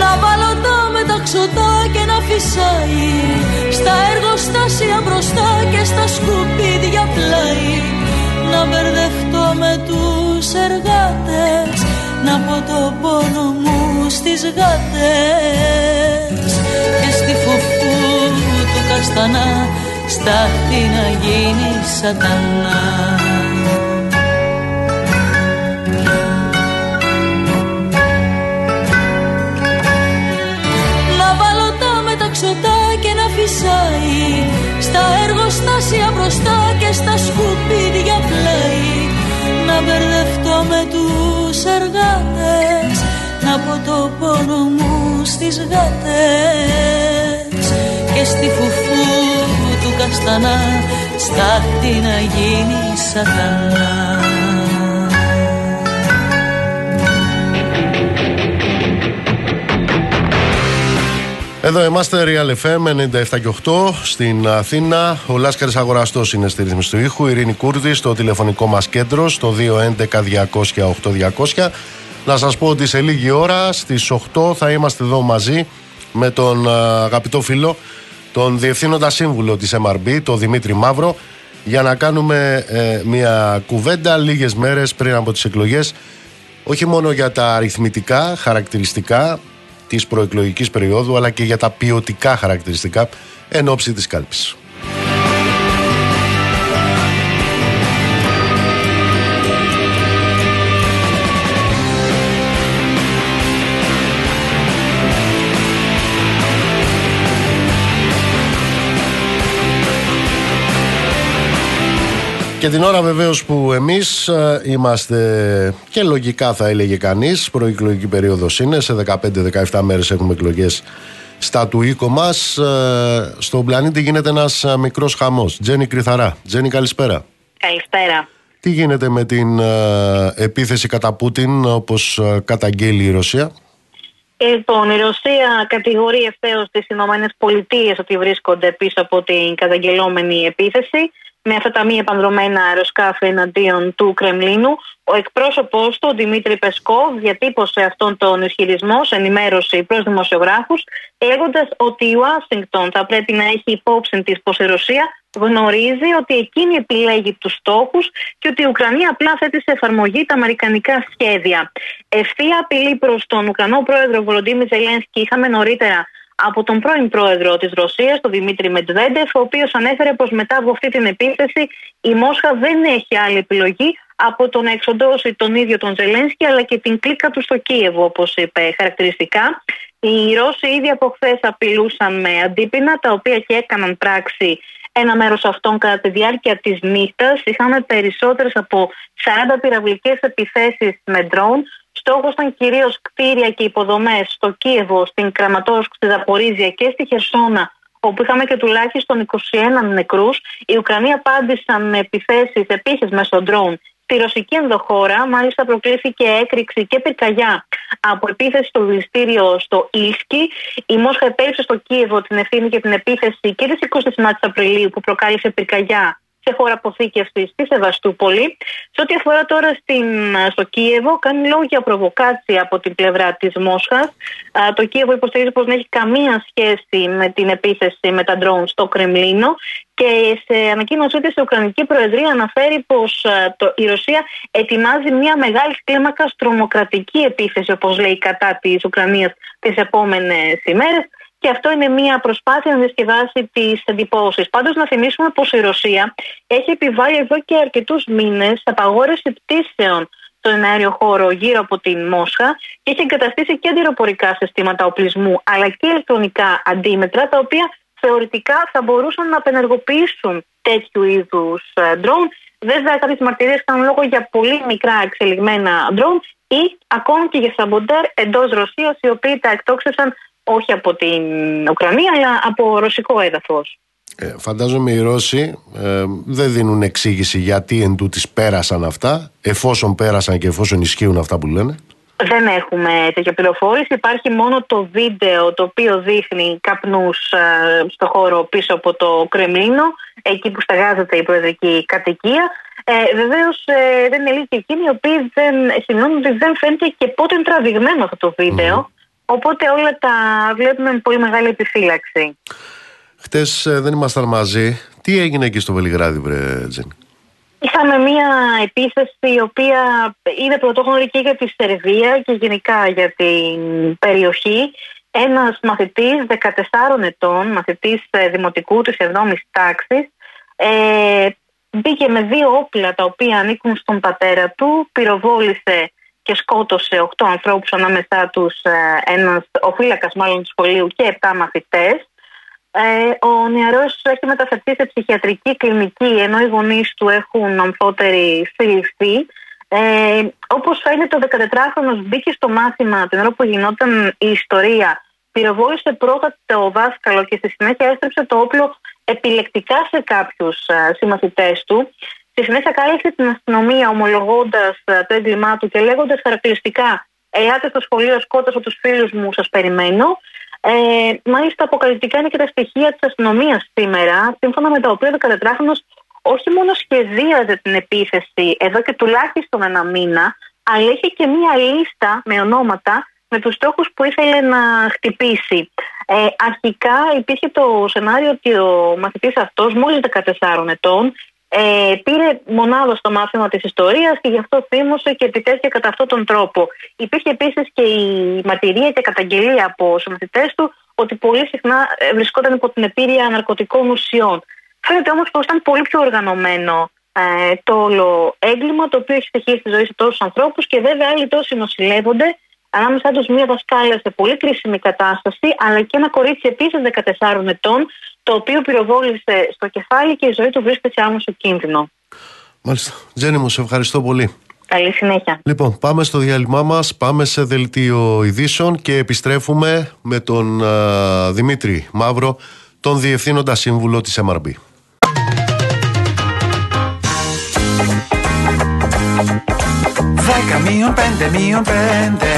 να βάλω τα μεταξωτά και να φυσάει στα εργοστάσια μπροστά και στα σκουπίδια πλάι, να μπερδευτώ με τους εργάτες, να πω το πόνο μου στις γάτες και στη φουφού του καστανά στάχτη να γίνει σατανά. Να βάλω τα μεταξωτά και να φυσάει στα εργοστάσια μπροστά και στα σκουπίδια πλάι, να μπερδευτώ με τους εργάτες, να πω το πόνο μου στις γάτες και στη φουφού καστανά, στάχτη να γίνει σατανά. Εδώ είμαστε RealFM 97 και 8 στην Αθήνα. Ο Λάσκαρης Αγοραστός είναι στη ρύθμιση του ήχου, η Ειρήνη Κούρτη στο τηλεφωνικό μας κέντρο στο 211-200-8200. Να σας πω ότι σε λίγη ώρα στις 8 θα είμαστε εδώ μαζί με τον αγαπητό φίλο, τον Διευθύνοντα Σύμβουλο της MRB, τον Δημήτρη Μαύρο, για να κάνουμε μια κουβέντα λίγες μέρες πριν από τις εκλογές, όχι μόνο για τα αριθμητικά χαρακτηριστικά της προεκλογικής περίοδου, αλλά και για τα ποιοτικά χαρακτηριστικά εν ώψη της κάλπης. Και την ώρα βεβαίως που εμείς είμαστε, και λογικά θα έλεγε κανείς, προεκλογική περίοδος είναι, σε 15-17 μέρες έχουμε εκλογές στα του οίκο μας, στον πλανήτη γίνεται ένας μικρός χαμός. Τζένι Κρυθαρά. Τζένι, καλησπέρα. Καλησπέρα. Τι γίνεται με την επίθεση κατά Πούτιν, όπως καταγγέλει η Ρωσία? Λοιπόν, η Ρωσία κατηγορεί ευθέως τις ΗΠΑ ότι βρίσκονται πίσω από την καταγγελόμενη επίθεση με αυτά τα μη επανδρομένα αεροσκάφη εναντίον του Κρεμλίνου. Ο εκπρόσωπος του, Δημήτρη Πεσκόβ, διατύπωσε αυτόν τον ισχυρισμό σε ενημέρωση προς δημοσιογράφους, λέγοντας ότι η Ουάσιγκτον θα πρέπει να έχει υπόψη της πως η Ρωσία γνωρίζει ότι εκείνη επιλέγει τους στόχους και ότι η Ουκρανία απλά θέτει σε εφαρμογή τα αμερικανικά σχέδια. Ευθεία απειλή προς τον Ουκρανό πρόεδρο Βολοντίμιρ Ζελένσκι είχαμε νωρίτερα από τον πρώην πρόεδρο της Ρωσίας, τον Δημήτρη Μετβέντεφ, ο οποίος ανέφερε πως μετά από αυτή την επίθεση η Μόσχα δεν έχει άλλη επιλογή από το να εξοντώσει τον ίδιο τον Ζελένσκι αλλά και την κλίκα του στο Κίεβο, όπως είπε χαρακτηριστικά. Οι Ρώσοι ήδη από χθες απειλούσαν με αντίπεινα, τα οποία και έκαναν πράξη ένα μέρος αυτών κατά τη διάρκεια της νύχτας. Είχαμε περισσότερες από 40 πυραυλικές επιθέσεις με ντρόουν. Στόχος ήταν κυρίως κτίρια και υποδομές στο Κίεβο, στην Κραματόρσκ, στη Ζαπορίζια και στη Χερσόνα, όπου είχαμε και τουλάχιστον 21 νεκρούς. Οι Ουκρανοί απάντησαν με επιθέσεις επίσης μέσω ντρόουν στη ρωσική ενδοχώρα. Μάλιστα προκλήθηκε έκρηξη και πυρκαγιά από επίθεση στο δηληστήριο στο Ίσκι. Η Μόσχα επέριψε στο Κίεβο την ευθύνη και την επίθεση και της 29 Απριλίου που προκάλεσε πυρκαγιά σε χώρα αποθήκευσης στη Σεβαστούπολη. Σε ό,τι αφορά τώρα στο Κίεβο, κάνει λόγο για προβοκάτσια από την πλευρά της Μόσχας. Το Κίεβο υποστηρίζει πως δεν έχει καμία σχέση με την επίθεση με τα ντρόουν στο Κρεμλίνο. Και σε ανακοίνωσή της η Ουκρανική Προεδρία αναφέρει πως η Ρωσία ετοιμάζει μια μεγάλη κλίμακα τρομοκρατική επίθεση, όπως λέει, κατά της Ουκρανίας τις επόμενες ημέρες. Και αυτό είναι μια προσπάθεια να διασκεδάσει τις εντυπώσεις. Πάντως, να θυμίσουμε πως η Ρωσία έχει επιβάλει εδώ και αρκετούς μήνες απαγόρευση πτήσεων στον αέριο χώρο γύρω από την Μόσχα και έχει εγκαταστήσει και αντιεροπορικά συστήματα οπλισμού αλλά και ηλεκτρονικά αντίμετρα, τα οποία θεωρητικά θα μπορούσαν να απενεργοποιήσουν τέτοιου είδους ντρόουν. Βέβαια, κάποιες μαρτυρίες κάνουν λόγο για πολύ μικρά εξελιγμένα ντρόουν ή ακόμα και για σαμποντέρ εντός Ρωσίας, οι οποίοι τα εκτόξευσαν όχι από την Ουκρανία, αλλά από ρωσικό έδαφος. Φαντάζομαι οι Ρώσοι δεν δίνουν εξήγηση γιατί εν τούτης πέρασαν αυτά, εφόσον πέρασαν και εφόσον ισχύουν αυτά που λένε. Δεν έχουμε τέτοια πληροφόρηση. Υπάρχει μόνο το βίντεο το οποίο δείχνει καπνούς στο χώρο πίσω από το Κρεμλίνο, εκεί που στεγάζεται η προεδρική κατοικία. Βεβαίως δεν είναι λίγοι και εκείνοι οι οποίοι δεν συμφωνούν ότι δεν φαίνεται και πότε είναι τραβηγμένο αυτό το βίντεο. Mm-hmm. Οπότε όλα τα βλέπουμε με πολύ μεγάλη επιφύλαξη. Χτες δεν ήμασταν μαζί. Τι έγινε εκεί στο Βελιγράδι, Τζένι? Είχαμε μία επίθεση η οποία είναι πρωτόγνωρη και για τη Σερβία και γενικά για την περιοχή. Ένας μαθητής 14 ετών, μαθητής δημοτικού της 7ης τάξης, μπήκε με δύο όπλα τα οποία ανήκουν στον πατέρα του, πυροβόλησε και σκότωσε 8 ανθρώπους, ανάμεσά τους ο φύλακας μάλλον του σχολείου και 7 μαθητές. Ο νεαρός έχει μεταφερθεί σε ψυχιατρική κλινική, ενώ οι γονείς του έχουν αμφότερη συλληφθεί. Όπως φαίνεται, ο 14χρονος μπήκε στο μάθημα την ώρα που γινόταν η ιστορία, πυροβόλησε πρώτα το δάσκαλο και στη συνέχεια έστρεψε το όπλο επιλεκτικά σε κάποιους συμμαθητές του. Στη συνέχεια κάλεσε την αστυνομία, ομολογώντας το έγκλημά του και λέγοντας χαρακτηριστικά «Ελάτε στο σχολείο, σκότωσα τους φίλους μου, σας περιμένω». Μάλιστα, αποκαλυπτικά είναι και τα στοιχεία της αστυνομίας σήμερα, σύμφωνα με τα οποία ο 14χρονος όχι μόνο σχεδίαζε την επίθεση εδώ και τουλάχιστον ένα μήνα, αλλά είχε και μία λίστα με ονόματα με τους στόχους που ήθελε να χτυπήσει. Αρχικά υπήρχε το σενάριο ότι ο μαθητής αυτός, μόλις 14 ετών, πήρε μονάδα στο μάθημα της ιστορίας και γι' αυτό θύμωσε και επιτέθηκε κατά αυτόν τον τρόπο. Υπήρχε επίσης και η μαρτυρία και καταγγελία από συμμαθητές του ότι πολύ συχνά βρισκόταν υπό την επίρρεια ναρκωτικών ουσιών. Φαίνεται όμως πως ήταν πολύ πιο οργανωμένο το όλο έγκλημα, το οποίο έχει στοιχίσει τη ζωή σε τόσους ανθρώπους, και βέβαια άλλοι τόσοι νοσηλεύονται, ανάμεσά τους μία δασκάλα σε πολύ κρίσιμη κατάσταση, αλλά και ένα κορίτσι επίσης 14 ετών, το οποίο πυροβόλησε στο κεφάλι και η ζωή του βρίσκεται σε άμεσο κίνδυνο. Μάλιστα. Τζένι μου, σε ευχαριστώ πολύ. Καλή συνέχεια. Λοιπόν, πάμε στο διάλειμμά μας, πάμε σε δελτίο ειδήσεων και επιστρέφουμε με τον Δημήτρη Μαύρο, τον Διευθύνοντα Σύμβουλο της MRB. Δέκα μείον πέντε μείον πέντε,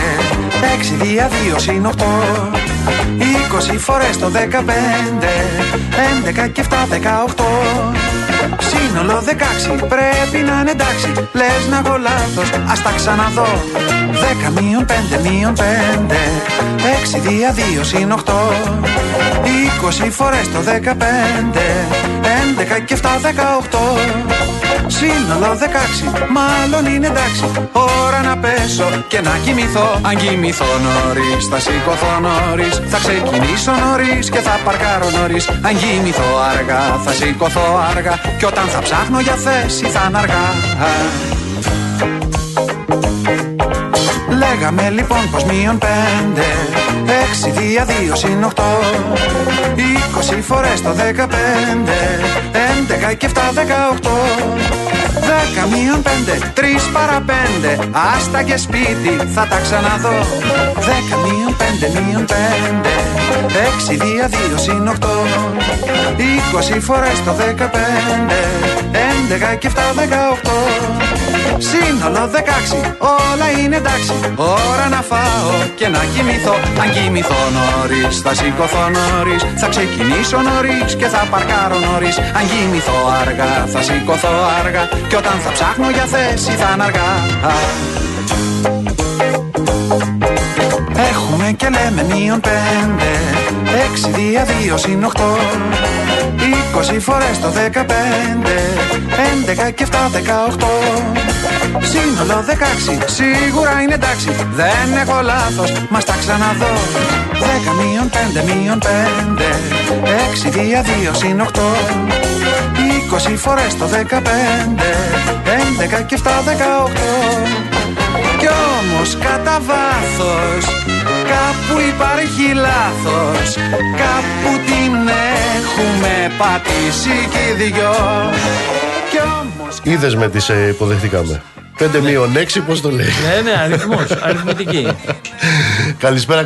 έξι δια δύο συν οκτώ, 20 φορές το 15, 11 και 7, 18. Σύνολο 16, πρέπει να είναι εντάξει. Λες να έχω λάθος, ας τα ξαναδώ. 10 μείον 5 μείον 5, 6 δια 2 συν 8, 20 φορές το 15, 11 και 7, 18. Σύνολο 16, μάλλον είναι εντάξει. Ώρα να πέσω και να κοιμηθώ. Αν κοιμηθώ νωρίς, θα σηκωθώ νωρίς, θα ξεκινήσω νωρίς και θα παρκάρω νωρίς. Αν κοιμηθώ αργά, θα σηκωθώ αργά, κι όταν θα ψάχνω για θέση θα είναι αργά. Λέγαμε λοιπόν πως μείον 5, 6 δια 2 συν 8, 20 φορές το 15, 11 και 7, 18. 10 μείον 5, 3 παρά 5, άστα και σπίτι θα τα ξαναδώ. 10 μείον 5 μείον 5, 6 δια 2 συν 8, 20 φορές το 15, 11 και 7, 18. Σύνολο 16, όλα είναι εντάξει. Ώρα να φάω και να κοιμηθώ. Αν κοιμηθώ νωρίς, θα σηκωθώ νωρίς, θα ξεκινήσω νωρίς και θα παρκάρω νωρίς. Αν κοιμηθώ αργά, θα σηκωθώ αργά, κι όταν θα ψάχνω για θέση θα είναι αργά. Έχουμε και λέμε μείον 5, 6 δια 2 συν 8, 20 φορές το 15, 11 και 7, 18. Σύνολο 16, σίγουρα είναι εντάξει. Δεν έχω λάθος, μας τα ξαναδώ. 10 μείον 5 μείον 5, 6 δια 2 συν 8, 20 φορές το 15, 11 και 7, 18. Κι όμως κατά βάθος κάπου υπάρχει λάθος, κάπου την έχουμε πατήσει και οι δυο. Είδες με τις υποδεχτήκαμε. 5 μείον 6, πώς το λέει. Ναι, αριθμός, αριθμητική.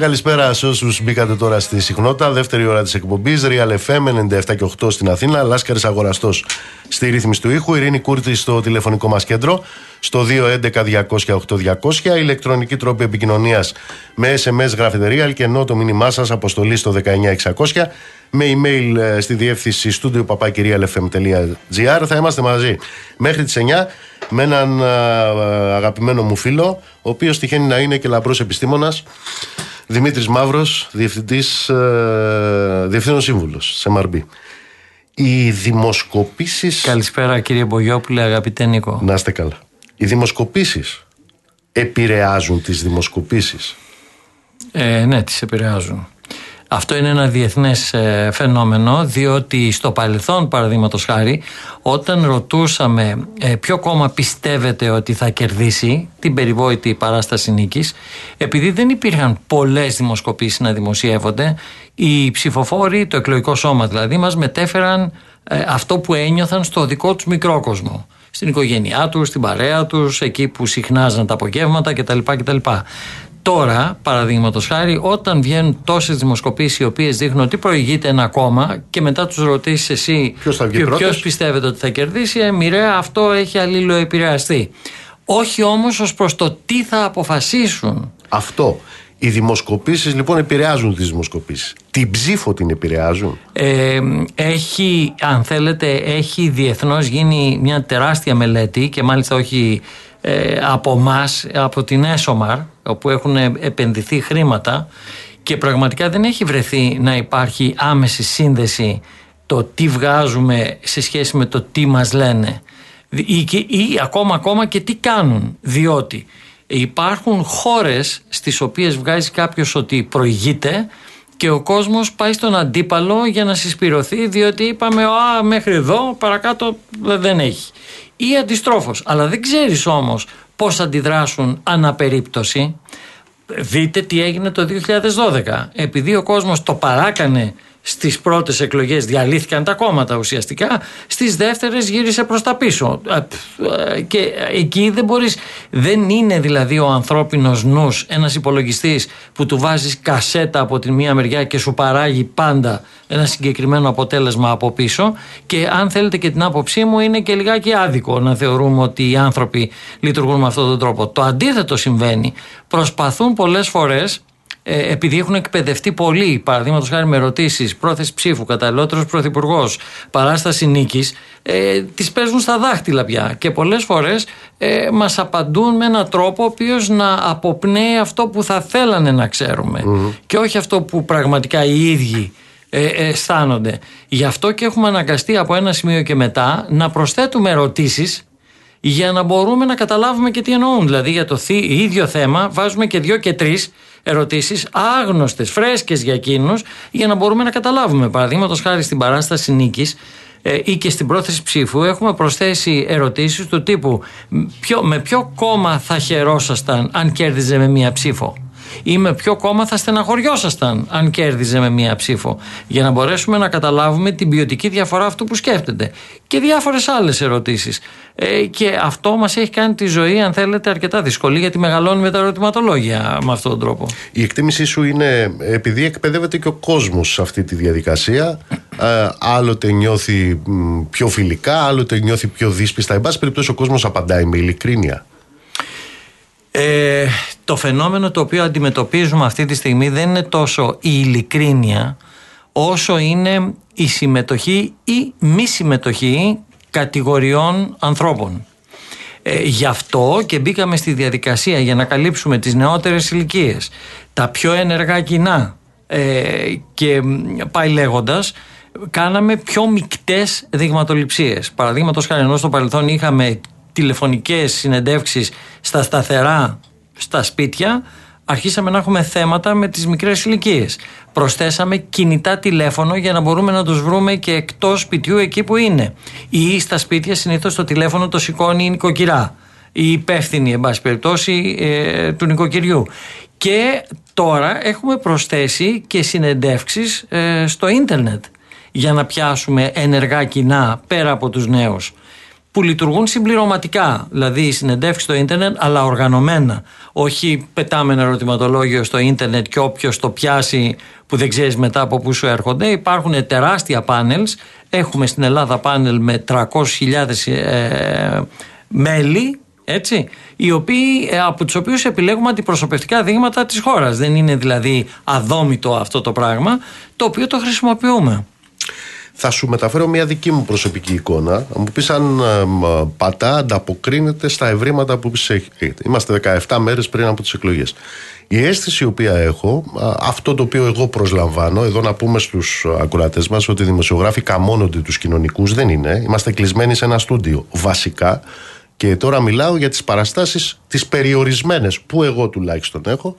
Καλησπέρα σε όσους μπήκατε τώρα στη συχνότητα. Δεύτερη ώρα της εκπομπής, RealFM 97 και 8 στην Αθήνα. Λάσκαρης Αγοραστός στη ρύθμιση του ήχου. Ειρήνη Κούρτη στο τηλεφωνικό μας κέντρο, στο 211-200-8200. Ηλεκτρονική τρόπη επικοινωνίας με SMS γράφετε Real και ενώ το μήνυμά σας αποστολή στο 19600. Με email στη διεύθυνση studio@realfm.gr. Θα είμαστε μαζί μέχρι τις 9 με έναν αγαπημένο μου φίλο, ο οποίος τυχαίνει να είναι και λαμπρός επιστήμονας, Δημήτρης Μαύρος, Διευθύνων Σύμβουλος της MRB. Οι δημοσκοπήσεις... Καλησπέρα κύριε Μπογιόπουλε, αγαπητέ Νίκο. Να είστε καλά. Οι δημοσκοπήσεις επηρεάζουν τις δημοσκοπήσεις. Ναι, τις επηρεάζουν. Αυτό είναι ένα διεθνές φαινόμενο, διότι στο παρελθόν, παραδείγματος χάρη, όταν ρωτούσαμε ποιο κόμμα πιστεύετε ότι θα κερδίσει την περιβόητη παράσταση νίκης, επειδή δεν υπήρχαν πολλές δημοσκοπήσεις να δημοσιεύονται, οι ψηφοφόροι, το εκλογικό σώμα δηλαδή, μας μετέφεραν αυτό που ένιωθαν στο δικό τους μικρό κόσμο. Στην οικογένειά τους, στην παρέα τους, εκεί που συχνάζαν τα απογεύματα κτλ. Τώρα, παραδείγματος χάρη, όταν βγαίνουν τόσες δημοσκοπήσεις οι οποίες δείχνουν ότι προηγείται ένα κόμμα και μετά τους ρωτήσεις εσύ ποιος πιστεύετε ότι θα κερδίσει, μοιραία αυτό έχει αλληλοεπηρεαστεί. Όχι όμως ως προς το τι θα αποφασίσουν. Αυτό. Οι δημοσκοπήσεις λοιπόν επηρεάζουν τις δημοσκοπήσεις. Την ψήφο την επηρεάζουν. Έχει διεθνώς γίνει μια τεράστια μελέτη και μάλιστα όχι από εμάς, από την ΕΣΟΜΑΡ, όπου έχουν επενδυθεί χρήματα και πραγματικά δεν έχει βρεθεί να υπάρχει άμεση σύνδεση το τι βγάζουμε σε σχέση με το τι μας λένε ή ακόμα και τι κάνουν, διότι υπάρχουν χώρες στις οποίες βγάζει κάποιος ότι προηγείται και ο κόσμος πάει στον αντίπαλο για να συσπηρωθεί, διότι είπαμε μέχρι εδώ, παρακάτω δεν έχει, ή αντιστρόφως. Αλλά δεν ξέρεις όμως πώς αντιδράσουν αναπερίπτωση. Δείτε τι έγινε το 2012, επειδή ο κόσμος το παράκανε στις πρώτες εκλογές, διαλύθηκαν τα κόμματα ουσιαστικά, στις δεύτερες γύρισε προς τα πίσω και εκεί δεν είναι δηλαδή ο ανθρώπινος νους ένας υπολογιστής που του βάζεις κασέτα από την μία μεριά και σου παράγει πάντα ένα συγκεκριμένο αποτέλεσμα από πίσω. Και αν θέλετε και την άποψή μου, είναι και λιγάκι άδικο να θεωρούμε ότι οι άνθρωποι λειτουργούν με αυτόν τον τρόπο. Το αντίθετο συμβαίνει, προσπαθούν πολλές φορές, επειδή έχουν εκπαιδευτεί πολύ, παραδείγματος χάρη με ερωτήσεις, πρόθεση ψήφου, καταλληλότερος πρωθυπουργός, παράσταση νίκης, τις παίζουν στα δάχτυλα πια και πολλές φορές μας απαντούν με έναν τρόπο ο οποίος να αποπνέει αυτό που θα θέλανε να ξέρουμε και όχι αυτό που πραγματικά οι ίδιοι αισθάνονται. Γι' αυτό και έχουμε αναγκαστεί από ένα σημείο και μετά να προσθέτουμε ερωτήσεις για να μπορούμε να καταλάβουμε και τι εννοούν. Δηλαδή για το ίδιο θέμα βάζουμε και 2 και 3 ερωτήσεις άγνωστες, φρέσκες για εκείνους, για να μπορούμε να καταλάβουμε. Παραδείγματος χάρη στην παράσταση νίκης ή και στην πρόθεση ψήφου έχουμε προσθέσει ερωτήσεις του τύπου με ποιο κόμμα θα χαιρόσασταν αν κέρδιζε με μία ψήφο, ή με ποιο κόμμα θα στεναχωριόσασταν αν κέρδιζε με μία ψήφο, για να μπορέσουμε να καταλάβουμε την ποιοτική διαφορά αυτού που σκέφτεται, και διάφορες άλλες ερωτήσεις. Και αυτό μας έχει κάνει τη ζωή, αν θέλετε, αρκετά δύσκολη, γιατί μεγαλώνουμε τα ερωτηματολόγια με αυτόν τον τρόπο. Η εκτίμησή σου είναι, επειδή εκπαιδεύεται και ο κόσμος σε αυτή τη διαδικασία, άλλοτε νιώθει πιο φιλικά, άλλοτε νιώθει πιο δύσπιστα, εν πάση περιπτώσει ο κόσμος απαντάει με ειλικρίνεια. Το φαινόμενο το οποίο αντιμετωπίζουμε αυτή τη στιγμή δεν είναι τόσο η ειλικρίνεια όσο είναι η συμμετοχή ή μη συμμετοχή κατηγοριών ανθρώπων. Γι' αυτό και μπήκαμε στη διαδικασία για να καλύψουμε τις νεότερες ηλικίες, τα πιο ενεργά κοινά και πάει λέγοντας. Κάναμε πιο μικτές δειγματοληψίες. Παραδείγματος χάρη, ενώ στο παρελθόν είχαμε τηλεφωνικές συνεντεύξεις στα σταθερά, στα σπίτια, αρχίσαμε να έχουμε θέματα με τις μικρές ηλικίες. Προσθέσαμε κινητά τηλέφωνο για να μπορούμε να τους βρούμε και εκτός σπιτιού, εκεί που είναι. Ή στα σπίτια συνήθως το τηλέφωνο το σηκώνει η νοικοκυρά, η υπεύθυνη, εν πάση περιπτώσει, του νοικοκυριού. Και τώρα έχουμε προσθέσει και συνεντεύξεις στο ίντερνετ για να πιάσουμε ενεργά κοινά πέρα από τους νέους, που λειτουργούν συμπληρωματικά, δηλαδή οι συνεντεύξεις στο ίντερνετ, αλλά οργανωμένα. Όχι πετάμε ένα ερωτηματολόγιο στο ίντερνετ και όποιος το πιάσει που δεν ξέρεις μετά από πού σου έρχονται. Υπάρχουν τεράστια πάνελς. Έχουμε στην Ελλάδα πάνελ με 300.000 μέλη, έτσι, από τους οποίους επιλέγουμε αντιπροσωπευτικά δείγματα της χώρας. Δεν είναι δηλαδή αδόμητο αυτό το πράγμα, το οποίο το χρησιμοποιούμε. Θα σου μεταφέρω μια δική μου προσωπική εικόνα. Θα μου πεις αν πατά, ανταποκρίνεται στα ευρήματα που έχετε. Είμαστε 17 μέρες πριν από τις εκλογές. Η αίσθηση η οποία έχω, αυτό το οποίο εγώ προσλαμβάνω, εδώ να πούμε στους ακροατές μας ότι οι δημοσιογράφοι καμώνονται τους κοινωνικούς, δεν είναι. Είμαστε κλεισμένοι σε ένα στούντιο, βασικά. Και τώρα μιλάω για τις παραστάσεις, τις περιορισμένες, που εγώ τουλάχιστον έχω,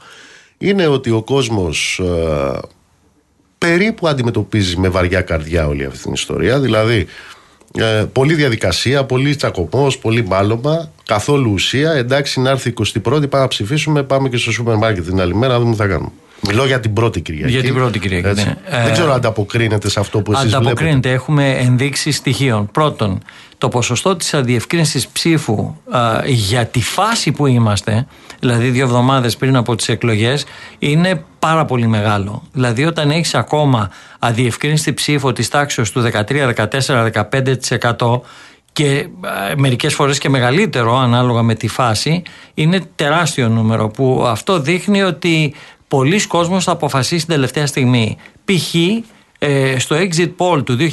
είναι ότι ο κόσμος περίπου αντιμετωπίζει με βαριά καρδιά όλη αυτή την ιστορία. Δηλαδή, πολλή διαδικασία, πολύ τσακωμός, πολύ μάλωμα, καθόλου ουσία. Εντάξει, να έρθει 21η, πάμε να ψηφίσουμε, πάμε και στο σούπερ μάρκετ την άλλη μέρα, να δούμε τι θα κάνουμε. Μιλώ για την πρώτη Κυριακή. Για την πρώτη Κυριακή. Ναι. Δεν ξέρω αν ανταποκρίνεται σε αυτό που εσείς βλέπετε. Ανταποκρίνεται. Έχουμε ενδείξεις στοιχείων. Πρώτον, το ποσοστό της αδιευκρίνησης ψήφου για τη φάση που είμαστε, δηλαδή 2 εβδομάδες πριν από τις εκλογές, είναι πάρα πολύ μεγάλο. Δηλαδή, όταν έχεις ακόμα αδιευκρίνηση ψήφου της τάξης του 13, 14, 15%, και μερικές φορές και μεγαλύτερο ανάλογα με τη φάση, είναι τεράστιο νούμερο, που αυτό δείχνει ότι πολλοί κόσμος θα αποφασίσει την τελευταία στιγμή. Π.χ. στο exit poll του 2019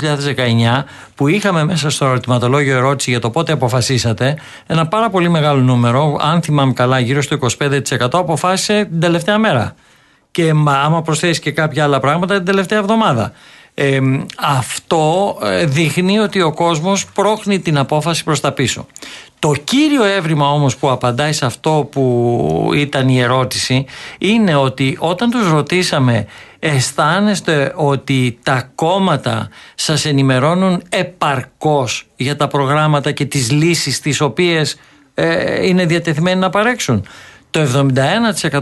που είχαμε μέσα στο ερωτηματολόγιο ερώτηση για το πότε αποφασίσατε, ένα πάρα πολύ μεγάλο νούμερο, αν θυμάμαι καλά γύρω στο 25% αποφάσισε την τελευταία μέρα, και άμα προσθέσει και κάποια άλλα πράγματα την τελευταία εβδομάδα. Αυτό δείχνει ότι ο κόσμος πρόχνει την απόφαση προς τα πίσω. Το κύριο έβριμα όμως που απαντάει σε αυτό που ήταν η ερώτηση είναι ότι όταν τους ρωτήσαμε αισθάνεστε ότι τα κόμματα σας ενημερώνουν επαρκώς για τα προγράμματα και τις λύσεις τις οποίες είναι διατεθειμένοι να παρέξουν, το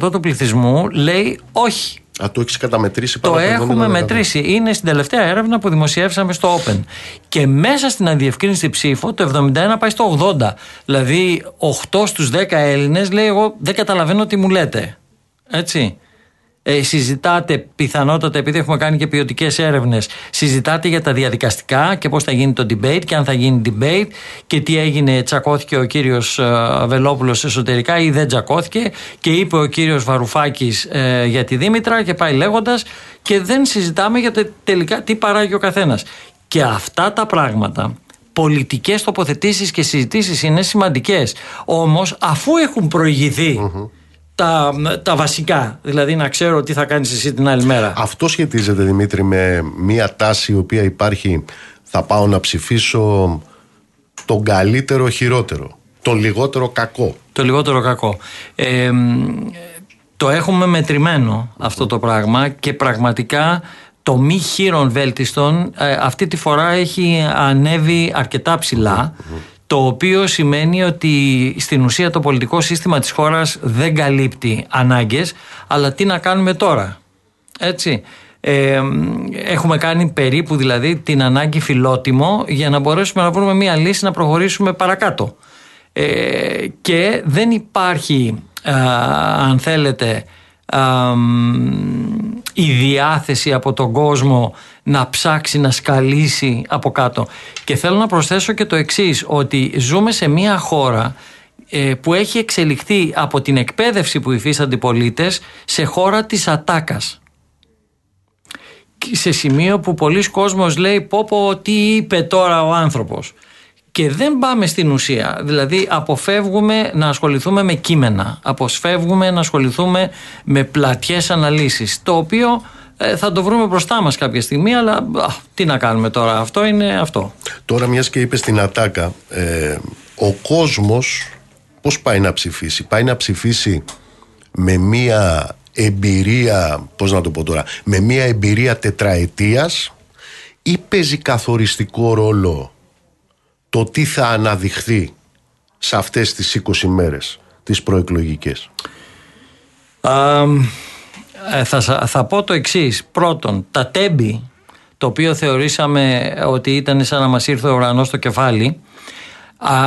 71% του πληθυσμού λέει όχι. Α, το έχεις καταμετρήσει πάρα πολύ. Το έχουμε μετρήσει. Είναι στην τελευταία έρευνα που δημοσιεύσαμε στο Open. Και μέσα στην αδιευκρίνηστη ψήφο, το 71 πάει στο 80. Δηλαδή, 8 στους 10 Έλληνες λέει: εγώ δεν καταλαβαίνω τι μου λέτε. Έτσι. Συζητάτε πιθανότατα, επειδή έχουμε κάνει και ποιοτικές έρευνες, συζητάτε για τα διαδικαστικά και πώς θα γίνει το debate και αν θα γίνει debate και τι έγινε, τσακώθηκε ο κύριος Βελόπουλος εσωτερικά ή δεν τσακώθηκε, και είπε ο κύριος Βαρουφάκης για τη Δήμητρα και πάει λέγοντας, και δεν συζητάμε για το τελικά τι παράγει ο καθένας. Και αυτά τα πράγματα, πολιτικές τοποθετήσεις και συζητήσεις είναι σημαντικές, όμως αφού έχουν προηγηθεί τα βασικά, δηλαδή να ξέρω τι θα κάνεις εσύ την άλλη μέρα. Αυτό σχετίζεται, Δημήτρη, με μια τάση η οποία υπάρχει: θα πάω να ψηφίσω τον καλύτερο χειρότερο, τον λιγότερο κακό. Το λιγότερο κακό. Το έχουμε μετρημένο αυτό το πράγμα, και πραγματικά το μη χείρον βέλτιστον αυτή τη φορά έχει ανέβει αρκετά ψηλά. Το οποίο σημαίνει ότι στην ουσία το πολιτικό σύστημα της χώρας δεν καλύπτει ανάγκες, αλλά τι να κάνουμε τώρα, έτσι. Έχουμε κάνει περίπου δηλαδή την ανάγκη φιλότιμο για να μπορέσουμε να βρούμε μια λύση να προχωρήσουμε παρακάτω. Και δεν υπάρχει, αν θέλετε, η διάθεση από τον κόσμο να ψάξει, να σκαλίσει από κάτω. Και θέλω να προσθέσω και το εξής, ότι ζούμε σε μια χώρα που έχει εξελιχθεί από την εκπαίδευση που υφίστανται οι πολίτες σε χώρα της ατάκας. Σε σημείο που πολλοί κόσμος λέει πω πω τι είπε τώρα ο άνθρωπος. Και δεν πάμε στην ουσία, δηλαδή αποφεύγουμε να ασχοληθούμε με κείμενα, αποφεύγουμε να ασχοληθούμε με πλατιές αναλύσεις, το οποίο θα το βρούμε μπροστά μας κάποια στιγμή, αλλά τι να κάνουμε τώρα, αυτό είναι αυτό. Τώρα, μιας και είπες την ατάκα, ο κόσμος πώς πάει να ψηφίσει? Πάει να ψηφίσει με μια εμπειρία, πώς να το πω τώρα, με μια εμπειρία τετραετίας, ή παίζει καθοριστικό ρόλο το τι θα αναδειχθεί σε αυτές τις 20 μέρες τις προεκλογικές? Θα πω το εξής. Πρώτον, τα τέμπη, το οποίο θεωρήσαμε ότι ήταν σαν να μας ήρθε ο ουρανός στο κεφάλι,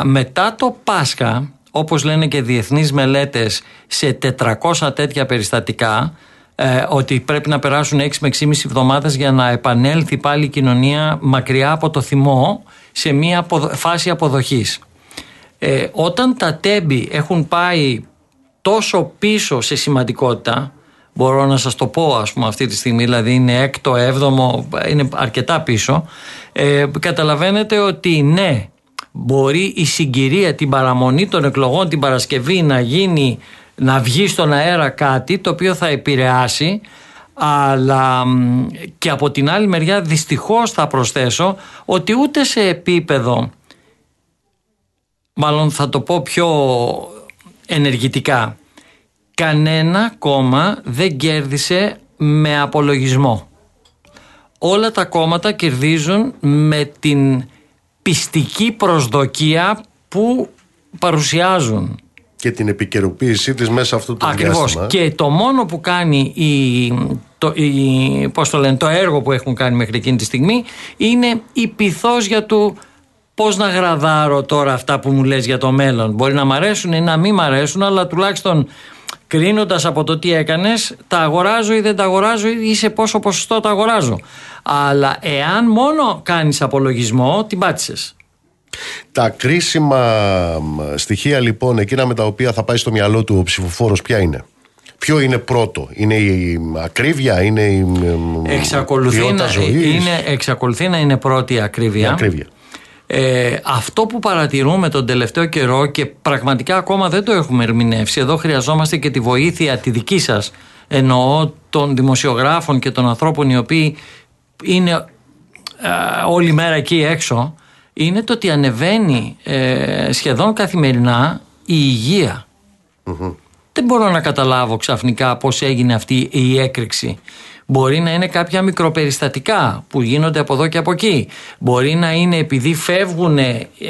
μετά το Πάσχα, όπως λένε και διεθνείς μελέτες σε 400 τέτοια περιστατικά, ότι πρέπει να περάσουν 6 με 6,5 εβδομάδες για να επανέλθει πάλι η κοινωνία μακριά από το θυμό, σε μια φάση αποδοχής. Όταν τα τέμπη έχουν πάει τόσο πίσω σε σημαντικότητα, μπορώ να σας το πω ας πούμε αυτή τη στιγμή, δηλαδή είναι έκτο, έβδομο, είναι αρκετά πίσω, καταλαβαίνετε ότι ναι, μπορεί η συγκυρία, την παραμονή των εκλογών την Παρασκευή να βγει στον αέρα κάτι το οποίο θα επηρεάσει, αλλά και από την άλλη μεριά δυστυχώς θα προσθέσω ότι ούτε σε επίπεδο, μάλλον θα το πω πιο ενεργητικά, κανένα κόμμα δεν κέρδισε με απολογισμό. Όλα τα κόμματα κερδίζουν με την πιστική προσδοκία που παρουσιάζουν και την επικαιροποίησή της μέσα αυτό το διάστημα. Ακριβώς. Και το μόνο που κάνει το έργο που έχουν κάνει μέχρι εκείνη τη στιγμή είναι η πειθώσια του πώς να γραδάρω τώρα αυτά που μου λες για το μέλλον. Μπορεί να μ' αρέσουν ή να μην μ' αρέσουν, αλλά τουλάχιστον κρίνοντας από το τι έκανες, τα αγοράζω ή δεν τα αγοράζω ή σε πόσο ποσοστό τα αγοράζω. Αλλά εάν μόνο κάνεις απολογισμό, την πάτησες. Τα κρίσιμα στοιχεία λοιπόν, εκείνα με τα οποία θα πάει στο μυαλό του ο ψηφοφόρος, ποια είναι? Ποιο είναι πρώτο, είναι η ακρίβεια, είναι η ποιότητα ζωής? Εξακολουθεί να είναι πρώτη η ακρίβεια. Αυτό που παρατηρούμε τον τελευταίο καιρό και πραγματικά ακόμα δεν το έχουμε ερμηνεύσει, εδώ χρειαζόμαστε και τη βοήθεια τη δική σας, εννοώ των δημοσιογράφων και των ανθρώπων οι οποίοι είναι όλη μέρα εκεί έξω, είναι το ότι ανεβαίνει σχεδόν καθημερινά η υγεία. Mm-hmm. Δεν μπορώ να καταλάβω ξαφνικά πώς έγινε αυτή η έκρηξη. Μπορεί να είναι κάποια μικροπεριστατικά που γίνονται από εδώ και από εκεί. Μπορεί να είναι επειδή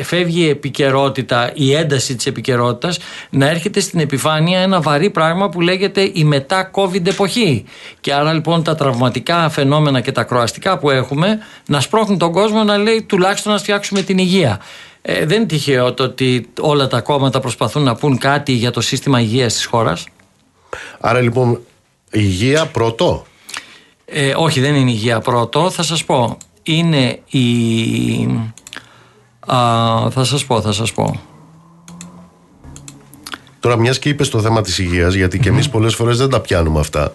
φεύγει η επικαιρότητα, η ένταση της επικαιρότητας, να έρχεται στην επιφάνεια ένα βαρύ πράγμα που λέγεται η μετά COVID εποχή. Και άρα λοιπόν τα τραυματικά φαινόμενα και τα κροαστικά που έχουμε να σπρώχνουν τον κόσμο να λέει τουλάχιστον να φτιάξουμε την υγεία. Δεν είναι τυχαίο το ότι όλα τα κόμματα προσπαθούν να πούν κάτι για το σύστημα υγείας της χώρας. Άρα λοιπόν υγεία πρώτο. Όχι, δεν είναι υγεία πρώτο, θα σας πω. Είναι η... Θα σας πω. Τώρα μιας και είπες το θέμα της υγείας, γιατί και εμείς πολλές φορές δεν τα πιάνουμε αυτά,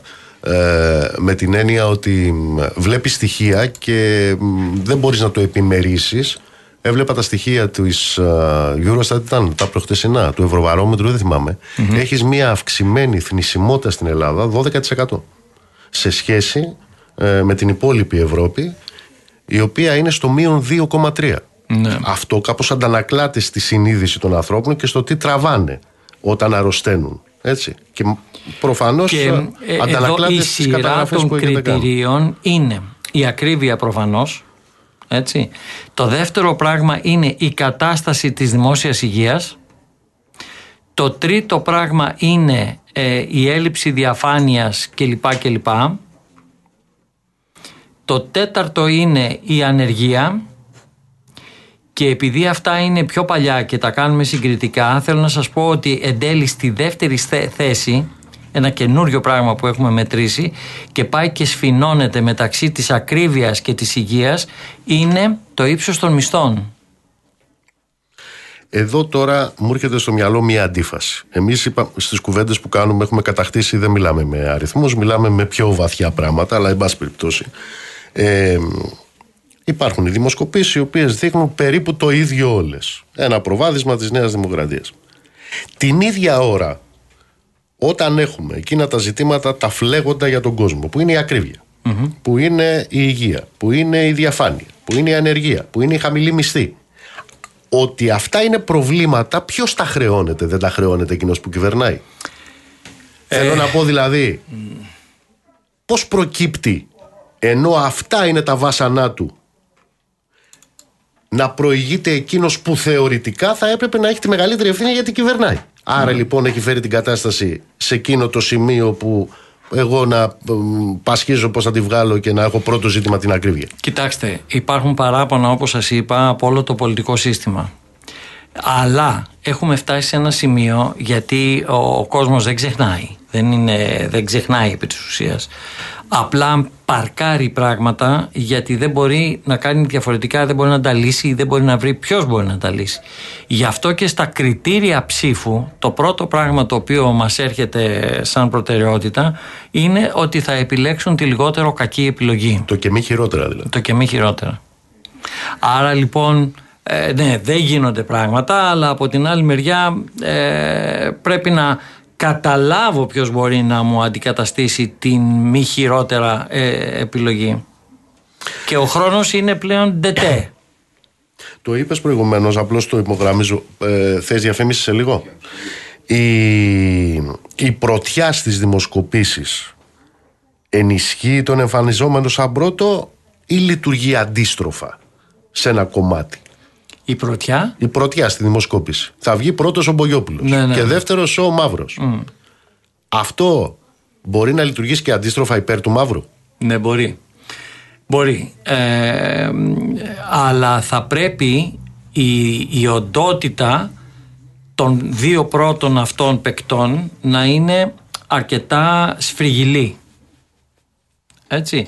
με την έννοια ότι βλέπεις στοιχεία και δεν μπορείς να το επιμερίσεις. Έβλεπα τα στοιχεία της Eurostat, ήταν τα προχτεσινά, του Ευρωβαρόμετρου, δεν θυμάμαι. Έχεις μια αυξημένη θνησιμότητα στην Ελλάδα 12% σε σχέση με την υπόλοιπη Ευρώπη, η οποία είναι στο μείον 2,3. Ναι. Αυτό κάπως αντανακλάται στη συνείδηση των ανθρώπων και στο τι τραβάνε όταν αρρωσταίνουν. Έτσι. Και προφανώς αντανακλάται στις καταγραφές που έχετε κάνει. Η σειρά των κριτηρίων είναι η ακρίβεια προφανώς. Έτσι. Το δεύτερο πράγμα είναι η κατάσταση της δημόσιας υγείας. Το τρίτο πράγμα είναι η έλλειψη διαφάνειας κλπ. Το τέταρτο είναι η ανεργία. Και επειδή αυτά είναι πιο παλιά και τα κάνουμε συγκριτικά, θέλω να σας πω ότι εν τέλει στη δεύτερη θέση, ένα καινούριο πράγμα που έχουμε μετρήσει και πάει και σφινώνεται μεταξύ της ακρίβειας και της υγείας, είναι το ύψος των μισθών. Εδώ τώρα μου έρχεται στο μυαλό μια αντίφαση. Εμείς στις κουβέντες που κάνουμε έχουμε κατακτήσει, δεν μιλάμε με αριθμούς, μιλάμε με πιο βαθιά πράγματα, αλλά εν πάση περιπτώσει υπάρχουν οι δημοσκοπήσεις οι οποίες δείχνουν περίπου το ίδιο όλες. Ένα προβάδισμα της Νέας Δημοκρατίας. Την ίδια ώρα, όταν έχουμε εκείνα τα ζητήματα τα φλέγοντα για τον κόσμο, που είναι η ακρίβεια, που είναι η υγεία, που είναι η διαφάνεια, που είναι η ανεργία, που είναι η χαμηλή μισθή, ότι αυτά είναι προβλήματα, ποιος τα χρεώνεται? Δεν τα χρεώνεται εκείνος που κυβερνάει. Θέλω να πω δηλαδή, πώς προκύπτει, ενώ αυτά είναι τα βάσανά του, να προηγείται εκείνος που θεωρητικά θα έπρεπε να έχει τη μεγαλύτερη ευθύνη γιατί κυβερνάει? Άρα λοιπόν έχει φέρει την κατάσταση σε εκείνο το σημείο που εγώ να πασχίζω πώς θα τη βγάλω και να έχω πρώτο ζήτημα την ακρίβεια. Κοιτάξτε, υπάρχουν παράπονα όπως σας είπα από όλο το πολιτικό σύστημα. Αλλά έχουμε φτάσει σε ένα σημείο, γιατί ο κόσμος δεν ξεχνάει. Δεν ξεχνάει επί της ουσίας. Απλά παρκάρει πράγματα γιατί δεν μπορεί να κάνει διαφορετικά, δεν μπορεί να τα λύσει, δεν μπορεί να βρει ποιος μπορεί να τα λύσει. Γι' αυτό και στα κριτήρια ψήφου το πρώτο πράγμα το οποίο μας έρχεται σαν προτεραιότητα είναι ότι θα επιλέξουν τη λιγότερο κακή επιλογή. Το και μη χειρότερα δηλαδή. Το και μη χειρότερα. Άρα λοιπόν... ναι, δεν γίνονται πράγματα, αλλά από την άλλη μεριά πρέπει να καταλάβω ποιος μπορεί να μου αντικαταστήσει την μη χειρότερα επιλογή. Και ο χρόνος είναι πλέον ντετέ. Το είπες προηγουμένως, απλώς το υπογραμμίζω. Θες διαφήμιση σε λίγο? Η πρωτιά στις δημοσκοπήσεις ενισχύει τον εμφανιζόμενο σαν πρώτο ή λειτουργεί αντίστροφα σε ένα κομμάτι? Η πρωτιά στη δημοσκόπηση. Θα βγει πρώτος ο Μπογιόπουλος, ναι. Και δεύτερος ο Μαύρος. Αυτό μπορεί να λειτουργήσει και αντίστροφα υπέρ του Μαύρου? Ναι, μπορεί. Αλλά θα πρέπει η οντότητα των δύο πρώτων αυτών παικτών να είναι αρκετά σφριγιλή. Έτσι.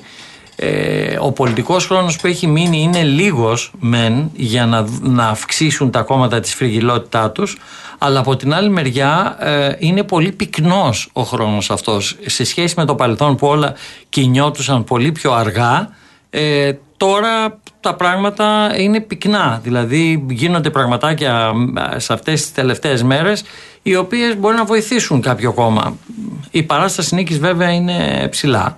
ο πολιτικός χρόνος που έχει μείνει είναι λίγος μεν για να αυξήσουν τα κόμματα τη σφριγγυλότητά τους, αλλά από την άλλη μεριά είναι πολύ πυκνός ο χρόνος αυτός σε σχέση με το παρελθόν που όλα κινιόντουσαν πολύ πιο αργά. Τώρα τα πράγματα είναι πυκνά, δηλαδή γίνονται πραγματάκια σε αυτές τις τελευταίες μέρες οι οποίες μπορεί να βοηθήσουν κάποιο κόμμα. Η παράσταση νίκης βέβαια είναι ψηλά.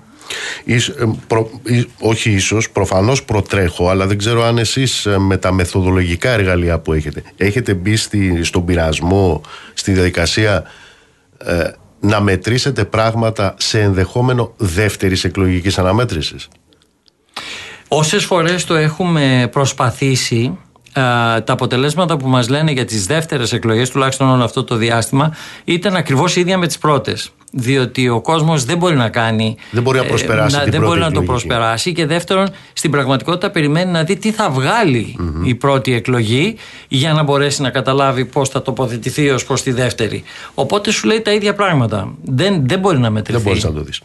Προφανώς προτρέχω, αλλά δεν ξέρω αν εσείς με τα μεθοδολογικά εργαλεία που έχετε μπει στον πειρασμό, στη διαδικασία να μετρήσετε πράγματα σε ενδεχόμενο δεύτερης εκλογικής αναμέτρησης. Όσες φορές το έχουμε προσπαθήσει, τα αποτελέσματα που μας λένε για τις δεύτερες εκλογές, τουλάχιστον όλο αυτό το διάστημα, ήταν ακριβώς ίδια με τις πρώτες. Διότι ο κόσμος δεν μπορεί να κάνει. Δεν μπορεί να προσπεράσει. Δεν μπορεί να το προσπεράσει. Και δεύτερον, στην πραγματικότητα περιμένει να δει τι θα βγάλει η πρώτη εκλογή για να μπορέσει να καταλάβει πώς θα τοποθετηθεί ως προς τη δεύτερη. Οπότε σου λέει τα ίδια πράγματα. Δεν μπορεί να μετρηθεί. Δεν μπορείς να το δεις.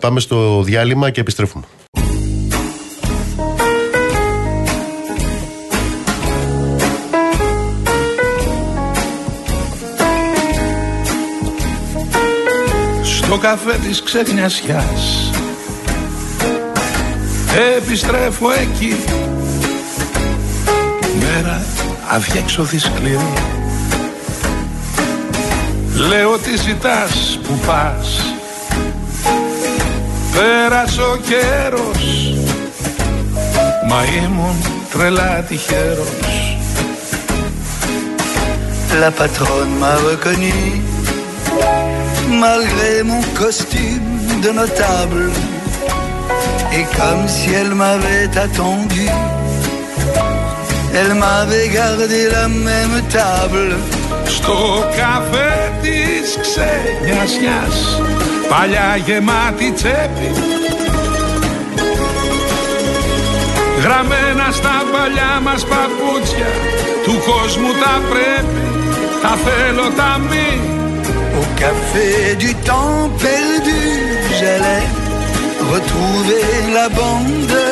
Πάμε στο διάλειμμα και επιστρέφουμε. Το καφέ της ξεχνιασιάς επιστρέφω εκεί. Μέρα αδιέξοδη σκληρή. Λέω τι ζητάς, που πας. Πέρασε ο καιρός, μα ήμουν τρελά τυχερός. La patronne m'a reconnu malgré mon costume de notable, et comme si elle m'avait attendu, elle m'avait gardé la même table. Στο καφέ της ξενιασιάς, παλιά γεμάτη τσέπη, γραμμένα στα παλιά μας παπούτσια, του κόσμου τα πρέπει, τα θέλω τα μη. Au café du temps perdu, j'allais retrouver la bande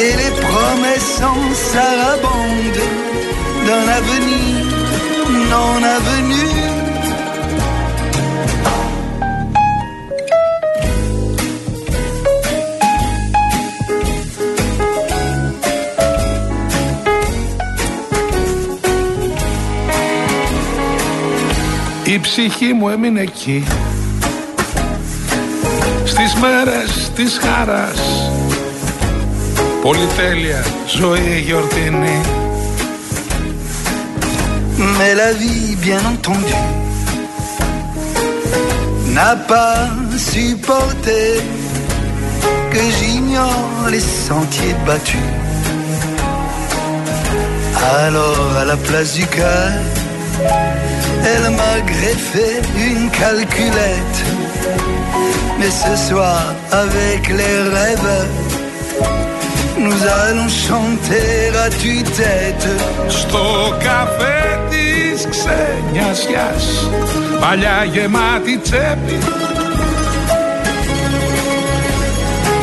et les promesses en sarabande d'un avenir non avenu. Η ψυχή μου έμεινε εκεί, στις μέρες της χαράς, πολυτέλεια, ζωή γιορτινή. Mais la vie, bien entendu, n'a pas supporté que j'ignore les sentiers battus. Alors à la place du cœur, elle m'a greffé une calculette. Mais ce soir, avec les rêves, nous allons chanter à tue-tête. Στο καφέ της ξενιασιάς, παλιά γεμάτη τσέπη,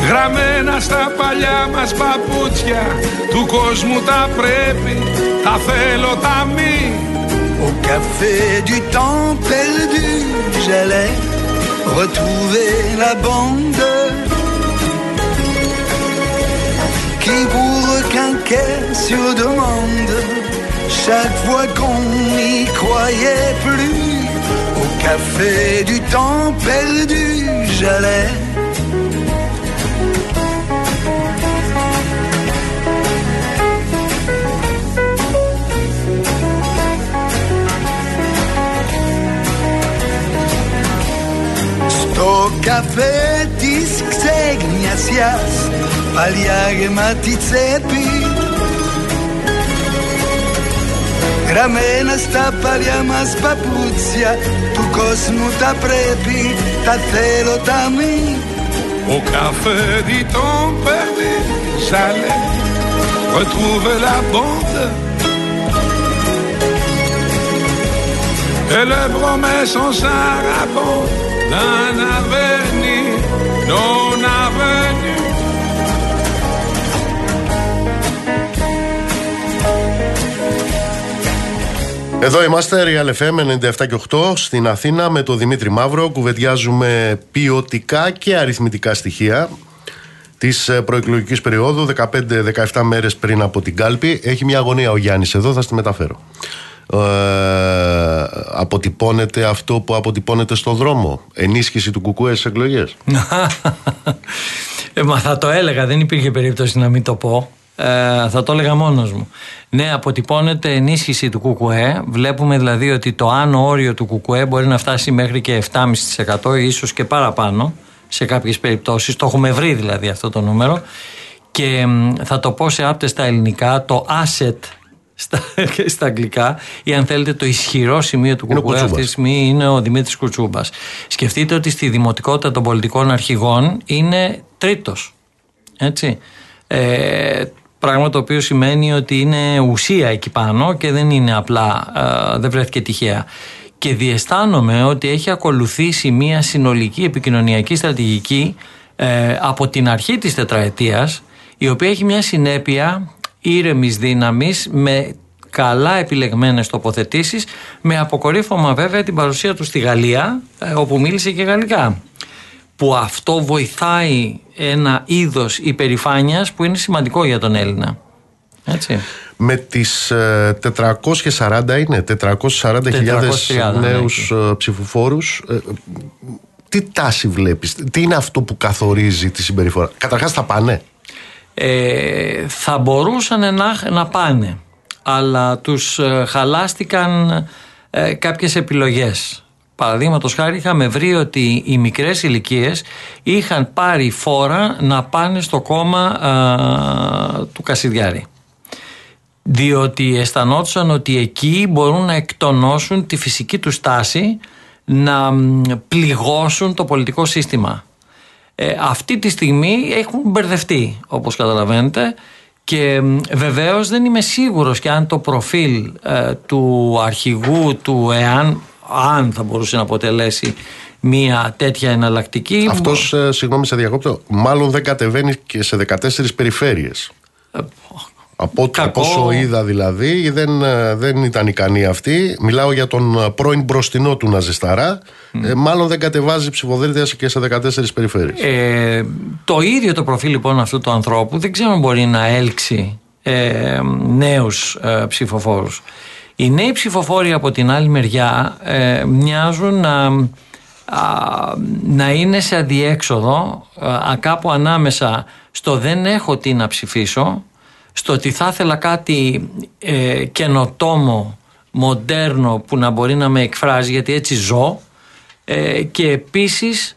γραμμένα στα παλιά μας παπούτσια, του κόσμου τα πρέπει, τα θέλω τα μη. Au café du temps perdu, j'allais retrouver la bande qui vous requinquait sur demande chaque fois qu'on n'y croyait plus. Au café du temps perdu, j'allais. Το καφέ της ξεγνιασιάς, παλιά γεμάτη τσέπη, γραμμένα στα παλιά μας παπούτσια, του κόσμου τα πρέπει, τα θέλω τα μη. Au café du temps perdu, j'allais retrouver la bande et les promesses ont un rapport d'un avenir non avenu. Εδώ είμαστε, RealFM 97 και 8 στην Αθήνα με τον Δημήτρη Μαύρο. Κουβεντιάζουμε ποιοτικά και αριθμητικά στοιχεία της προεκλογικής περίοδου, 15-17 μέρες πριν από την κάλπη. Έχει μια αγωνία ο Γιάννης εδώ, θα στη μεταφέρω. Αποτυπώνεται αυτό που αποτυπώνεται στο δρόμο, ενίσχυση του ΚΚΕ στις εκλογές. Μα θα το έλεγα, δεν υπήρχε περίπτωση να μην το πω. Θα το έλεγα μόνος μου. Ναι, αποτυπώνεται ενίσχυση του ΚΚΕ. Βλέπουμε δηλαδή ότι το άνω όριο του ΚΚΕ μπορεί να φτάσει μέχρι και 7,5% ίσως και παραπάνω σε κάποιες περιπτώσεις. Το έχουμε βρει δηλαδή αυτό το νούμερο. Και θα το πω σε άπτες στα ελληνικά, το asset στα αγγλικά, ή αν θέλετε το ισχυρό σημείο του ΚΚΕ αυτή τη στιγμή είναι ο Δημήτρης Κουτσούμπας. Σκεφτείτε ότι στη δημοτικότητα των πολιτικών αρχηγών είναι τρίτος, έτσι. Πράγμα το οποίο σημαίνει ότι είναι ουσία εκεί πάνω και δεν είναι απλά, δεν βρέθηκε τυχαία. Και διαισθάνομαι ότι έχει ακολουθήσει μια συνολική επικοινωνιακή στρατηγική από την αρχή της τετραετίας, η οποία έχει μια συνέπεια ήρεμης δύναμης με καλά επιλεγμένες τοποθετήσεις, με αποκορύφωμα βέβαια την παρουσία του στη Γαλλία, όπου μίλησε και γαλλικά, που αυτό βοηθάει ένα είδος υπερηφάνειας που είναι σημαντικό για τον Έλληνα. Έτσι. Με τις 440.000 νέους ψηφοφόρους, τι τάση βλέπεις, τι είναι αυτό που καθορίζει τη συμπεριφορά? Καταρχάς, θα πάνε. Θα μπορούσαν να πάνε, αλλά τους χαλάστηκαν κάποιες επιλογές. Παραδείγματος χάρη, είχαμε βρει ότι οι μικρές ηλικίες είχαν πάρει φόρα να πάνε στο κόμμα του Κασιδιάρη, διότι αισθανόντουσαν ότι εκεί μπορούν να εκτονώσουν τη φυσική τους τάση να πληγώσουν το πολιτικό σύστημα. Αυτή τη στιγμή έχουν μπερδευτεί, όπως καταλαβαίνετε, και βεβαίως δεν είμαι σίγουρος και αν το προφίλ του αρχηγού του ΕΑΝ, αν θα μπορούσε να αποτελέσει μια τέτοια εναλλακτική. Αυτός, συγγνώμη σε διακόπτω, μάλλον δεν κατεβαίνει και σε 14 περιφέρειες. Από όσο είδα δηλαδή, δεν ήταν ικανή αυτή. Μιλάω για τον πρώην μπροστινό του Ναζισταρά. Μάλλον δεν κατεβάζει ψηφοδέλτια και σε 14 περιφέρειες. Το ίδιο το προφίλ λοιπόν αυτού του ανθρώπου δεν ξέρω αν μπορεί να έλξει νέους ψηφοφόρους. Οι νέοι ψηφοφόροι από την άλλη μεριά μοιάζουν να είναι σε αντιέξοδο, κάπου ανάμεσα στο δεν έχω τι να ψηφίσω, στο ότι θα ήθελα κάτι καινοτόμο, μοντέρνο που να μπορεί να με εκφράζει γιατί έτσι ζω, και επίσης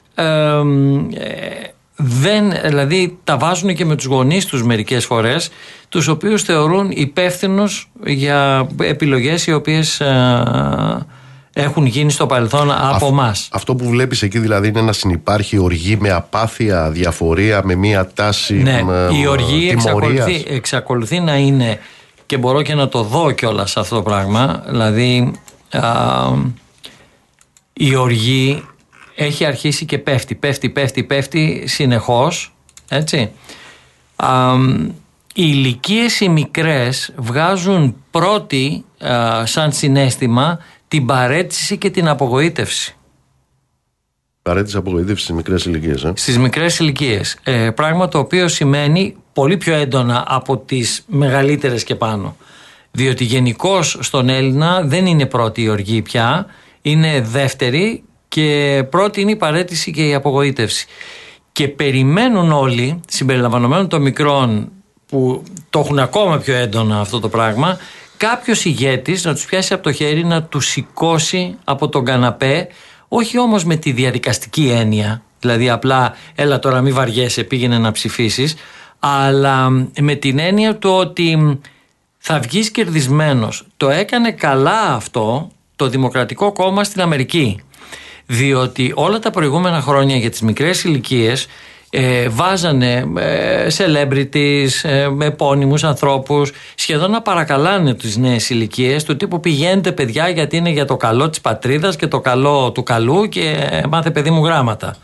δηλαδή τα βάζουν και με τους γονείς τους μερικές φορές, τους οποίους θεωρούν υπεύθυνους για επιλογές οι οποίες έχουν γίνει στο παρελθόν από εμάς. Αυτό που βλέπεις εκεί δηλαδή είναι να συνυπάρχει οργή με απάθεια, διαφορία, με μία τάση τιμωρίας. Ναι, η οργή εξακολουθεί να είναι, και μπορώ και να το δω κιόλας σε αυτό το πράγμα, δηλαδή η οργή έχει αρχίσει και πέφτει συνεχώς, έτσι. Οι ηλικίες οι μικρές βγάζουν πρώτοι σαν συναίσθημα την παρέτηση και την απογοήτευση. Παρέτηση, απογοήτευση στις μικρές ηλικίες. Στις μικρές ηλικίες. Πράγμα το οποίο σημαίνει πολύ πιο έντονα από τις μεγαλύτερες και πάνω. Διότι γενικώς στον Έλληνα δεν είναι πρώτη η οργή πια, είναι δεύτερη, και πρώτη είναι η παρέτηση και η απογοήτευση. Και περιμένουν όλοι, συμπεριλαμβανομένων των μικρών που το έχουν ακόμα πιο έντονα αυτό το πράγμα, κάποιος ηγέτης να τους πιάσει από το χέρι, να τους σηκώσει από τον καναπέ, όχι όμως με τη διαδικαστική έννοια, δηλαδή απλά έλα τώρα μη βαριέσαι πήγαινε να ψηφίσεις, αλλά με την έννοια του ότι θα βγεις κερδισμένος. Το έκανε καλά αυτό το Δημοκρατικό Κόμμα στην Αμερική, διότι όλα τα προηγούμενα χρόνια για τις μικρές ηλικίες βάζανε celebrities, επώνυμους ανθρώπους, σχεδόν να παρακαλάνε τις νέες ηλικίες του τύπου πηγαίνετε παιδιά γιατί είναι για το καλό της πατρίδας και το καλό του καλού και μάθε παιδί μου γράμματα.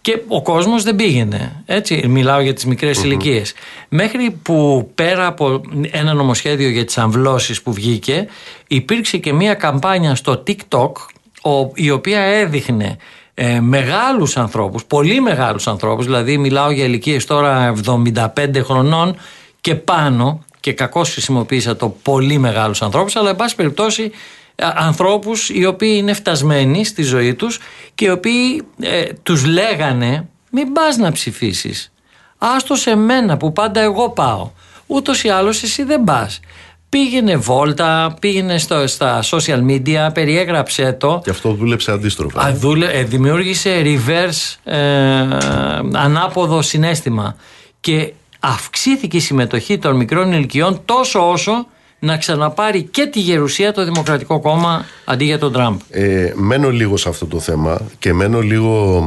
Και ο κόσμος δεν πήγαινε, έτσι, μιλάω για τις μικρές ηλικίες. Μέχρι που πέρα από ένα νομοσχέδιο για τις αμβλώσεις που βγήκε, υπήρξε και μια καμπάνια στο TikTok, η οποία έδειχνε μεγάλους ανθρώπους, πολύ μεγάλους ανθρώπους, δηλαδή μιλάω για ηλικίες τώρα 75 χρονών και πάνω, και κακώς χρησιμοποίησα το πολύ μεγάλους ανθρώπους, αλλά εν πάση περιπτώσει ανθρώπους οι οποίοι είναι φτασμένοι στη ζωή τους και οι οποίοι τους λέγανε μην πας να ψηφίσεις, άστο σε μένα που πάντα εγώ πάω, ούτως ή άλλως εσύ δεν πας. Πήγαινε βόλτα, πήγαινε στα social media, περιέγραψε το. Και αυτό δούλεψε αντίστροφα. Δημιούργησε reverse ανάποδο συναίσθημα και αυξήθηκε η συμμετοχή των μικρών ηλικιών τόσο όσο να ξαναπάρει και τη γερουσία το Δημοκρατικό Κόμμα αντί για τον Τραμπ. Μένω λίγο σε αυτό το θέμα και μένω λίγο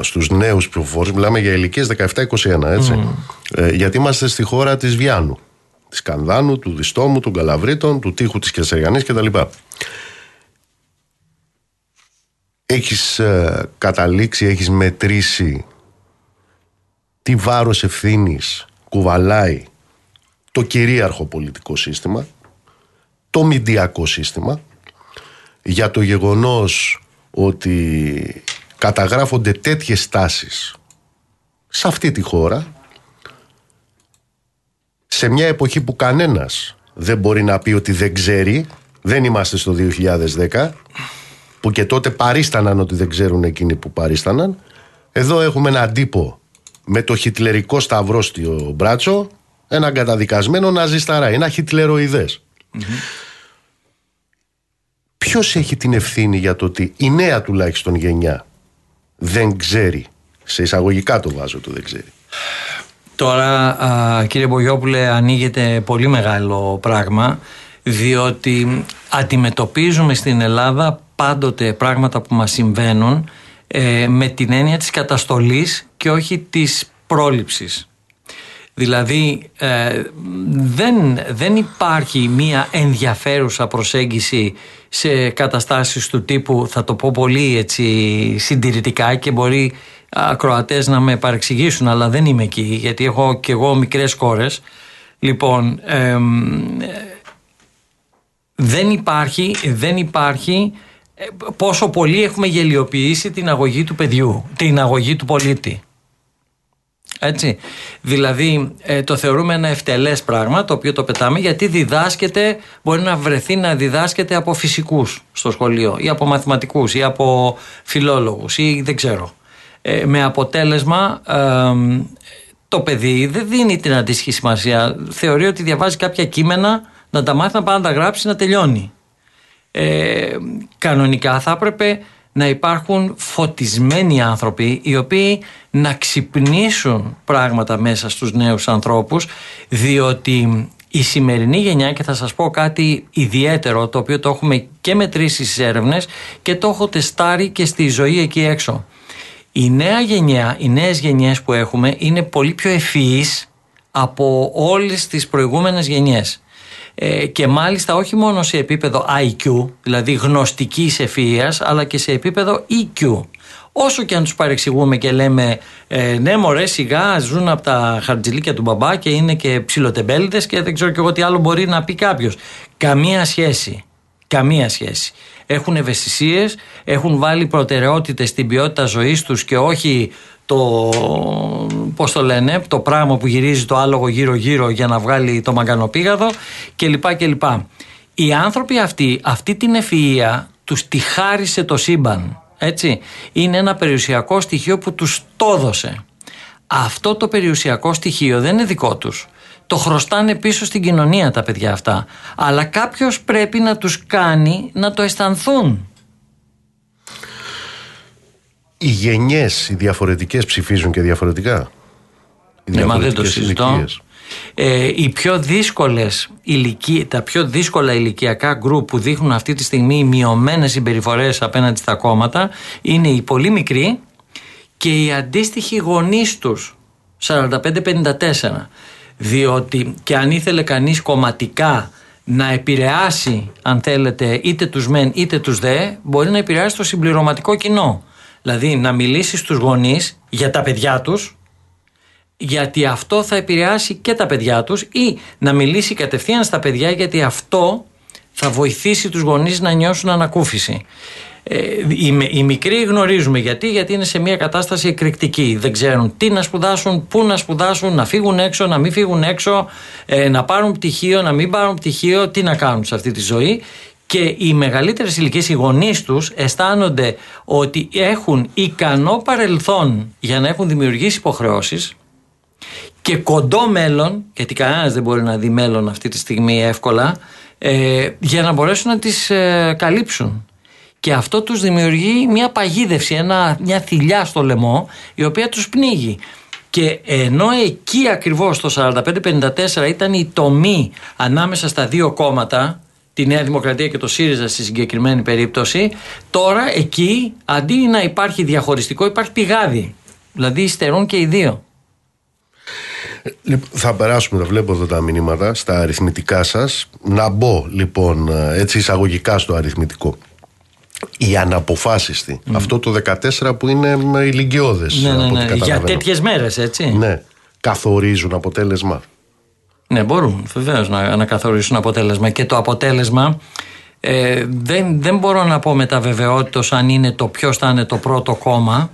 στους νέους ψηφοφόρους. Μιλάμε για ηλικίες 17-21, έτσι. Γιατί είμαστε στη χώρα της Βιάνου, της Κανδάνου, του Διστόμου, των Καλαβρίτων, του Τείχου της Κεσαριανής κτλ. Έχεις καταλήξει, έχεις μετρήσει τι βάρος ευθύνης κουβαλάει το κυρίαρχο πολιτικό σύστημα, το μηντιακό σύστημα, για το γεγονός ότι καταγράφονται τέτοιες τάσεις σε αυτή τη χώρα, σε μια εποχή που κανένας δεν μπορεί να πει ότι δεν ξέρει. Δεν είμαστε στο 2010, που και τότε παρίσταναν ότι δεν ξέρουν εκείνοι που παρίσταναν. Εδώ έχουμε έναν τύπο με το χιτλερικό σταυρό στο μπράτσο, έναν καταδικασμένο ναζισταρά, ένα χιτλεροειδές. Ποιος έχει την ευθύνη για το ότι η νέα τουλάχιστον γενιά δεν ξέρει? Σε εισαγωγικά το βάζω το δεν ξέρει. Τώρα, κύριε Μπογιόπουλε, ανοίγεται πολύ μεγάλο πράγμα, διότι αντιμετωπίζουμε στην Ελλάδα πάντοτε πράγματα που μας συμβαίνουν με την έννοια της καταστολής και όχι της πρόληψης. Δηλαδή δεν υπάρχει μία ενδιαφέρουσα προσέγγιση σε καταστάσεις του τύπου, θα το πω πολύ έτσι συντηρητικά και μπορεί ακροατές να με παρεξηγήσουν, αλλά δεν είμαι εκεί γιατί έχω και εγώ μικρές κόρες. Λοιπόν, δεν υπάρχει πόσο πολύ έχουμε γελιοποιήσει την αγωγή του παιδιού, την αγωγή του πολίτη. Έτσι. Δηλαδή το θεωρούμε ένα ευτελές πράγμα, το οποίο το πετάμε γιατί διδάσκεται, μπορεί να βρεθεί να διδάσκεται από φυσικούς στο σχολείο ή από μαθηματικούς ή από φιλόλογους ή δεν ξέρω, με αποτέλεσμα το παιδί δεν δίνει την αντίστοιχη σημασία, θεωρεί ότι διαβάζει κάποια κείμενα, να τα μάθει, να πάει να τα γράψει, να τελειώνει. Κανονικά θα έπρεπε να υπάρχουν φωτισμένοι άνθρωποι οι οποίοι να ξυπνήσουν πράγματα μέσα στους νέους ανθρώπους, διότι η σημερινή γενιά, και θα σας πω κάτι ιδιαίτερο το οποίο το έχουμε και μετρήσει στις έρευνες και το έχω τεστάρει και στη ζωή εκεί έξω, η νέα γενιά, οι νέες γενιές που έχουμε είναι πολύ πιο ευφυείς από όλες τις προηγούμενες γενιές. Και μάλιστα όχι μόνο σε επίπεδο IQ, δηλαδή γνωστικής ευφυΐας, αλλά και σε επίπεδο EQ. Όσο και αν τους παρεξηγούμε και λέμε ναι μωρέ σιγά, ζουν από τα χαρτζηλίκια του μπαμπά και είναι και ψιλοτεμπέληδες και δεν ξέρω και εγώ τι άλλο μπορεί να πει κάποιος. Καμία σχέση, καμία σχέση. Έχουν ευαισθησίες, έχουν βάλει προτεραιότητες στην ποιότητα ζωής τους και όχι το πράγμα που γυρίζει το άλογο γύρω-γύρω για να βγάλει το μαγκανοπήγαδο κλπ. Οι άνθρωποι αυτοί, αυτή την ευφυΐα τους τη χάρισε το σύμπαν, έτσι. Είναι ένα περιουσιακό στοιχείο που τους το δώσε. Αυτό το περιουσιακό στοιχείο δεν είναι δικό τους. Το χρωστάνε πίσω στην κοινωνία τα παιδιά αυτά. Αλλά κάποιος πρέπει να τους κάνει να το αισθανθούν. Οι γενιές, οι διαφορετικές ψηφίζουν και διαφορετικά. Ναι, μα δεν το συζητώ. Οι πιο δύσκολες ηλικίες, τα πιο δύσκολα ηλικιακά γκρουπ που δείχνουν αυτή τη στιγμή οι μειωμένες συμπεριφορές απέναντι στα κόμματα είναι οι πολύ μικροί και οι αντίστοιχοι γονείς τους 45-54, διότι και αν ήθελε κανείς κομματικά να επηρεάσει, αν θέλετε, είτε τους μεν είτε τους δε, μπορεί να επηρεάσει το συμπληρωματικό κοινό, δηλαδή να μιλήσει στους γονείς για τα παιδιά τους, γιατί αυτό θα επηρεάσει και τα παιδιά τους, ή να μιλήσει κατευθείαν στα παιδιά, γιατί αυτό θα βοηθήσει τους γονείς να νιώσουν ανακούφιση. Οι μικροί γνωρίζουμε γιατί είναι σε μια κατάσταση εκρηκτική. Δεν ξέρουν τι να σπουδάσουν, πού να σπουδάσουν, να φύγουν έξω, να μην φύγουν έξω, να πάρουν πτυχίο, να μην πάρουν πτυχίο, τι να κάνουν σε αυτή τη ζωή. Και οι μεγαλύτερες ηλικίες, οι γονείς τους, αισθάνονται ότι έχουν ικανό παρελθόν για να έχουν δημιουργήσει υποχρεώσεις και κοντό μέλλον, γιατί κανένας δεν μπορεί να δει μέλλον αυτή τη στιγμή εύκολα, για να μπορέσουν να τις καλύψουν. Και αυτό τους δημιουργεί μια παγίδευση, μια θηλιά στο λαιμό, η οποία τους πνίγει. Και ενώ εκεί ακριβώς το 45-54 ήταν η τομή ανάμεσα στα δύο κόμματα, τη Νέα Δημοκρατία και το ΣΥΡΙΖΑ στη συγκεκριμένη περίπτωση, τώρα εκεί αντί να υπάρχει διαχωριστικό υπάρχει πηγάδι. Δηλαδή υστερούν και οι δύο. Θα περάσουμε, τα βλέπω εδώ τα μηνύματα, στα αριθμητικά σας. Να μπω λοιπόν έτσι εισαγωγικά στο αριθμητικό. Οι αναποφάσιστοι, αυτό το 14 που είναι ηλικιώδες, ναι. Για τέτοιες μέρες, έτσι. Ναι, καθορίζουν αποτέλεσμα. Ναι, μπορούν βεβαίως να καθορίσουν αποτέλεσμα. Και το αποτέλεσμα δεν μπορώ να πω με τα βεβαιότητος αν είναι το ποιος θα είναι το πρώτο κόμμα.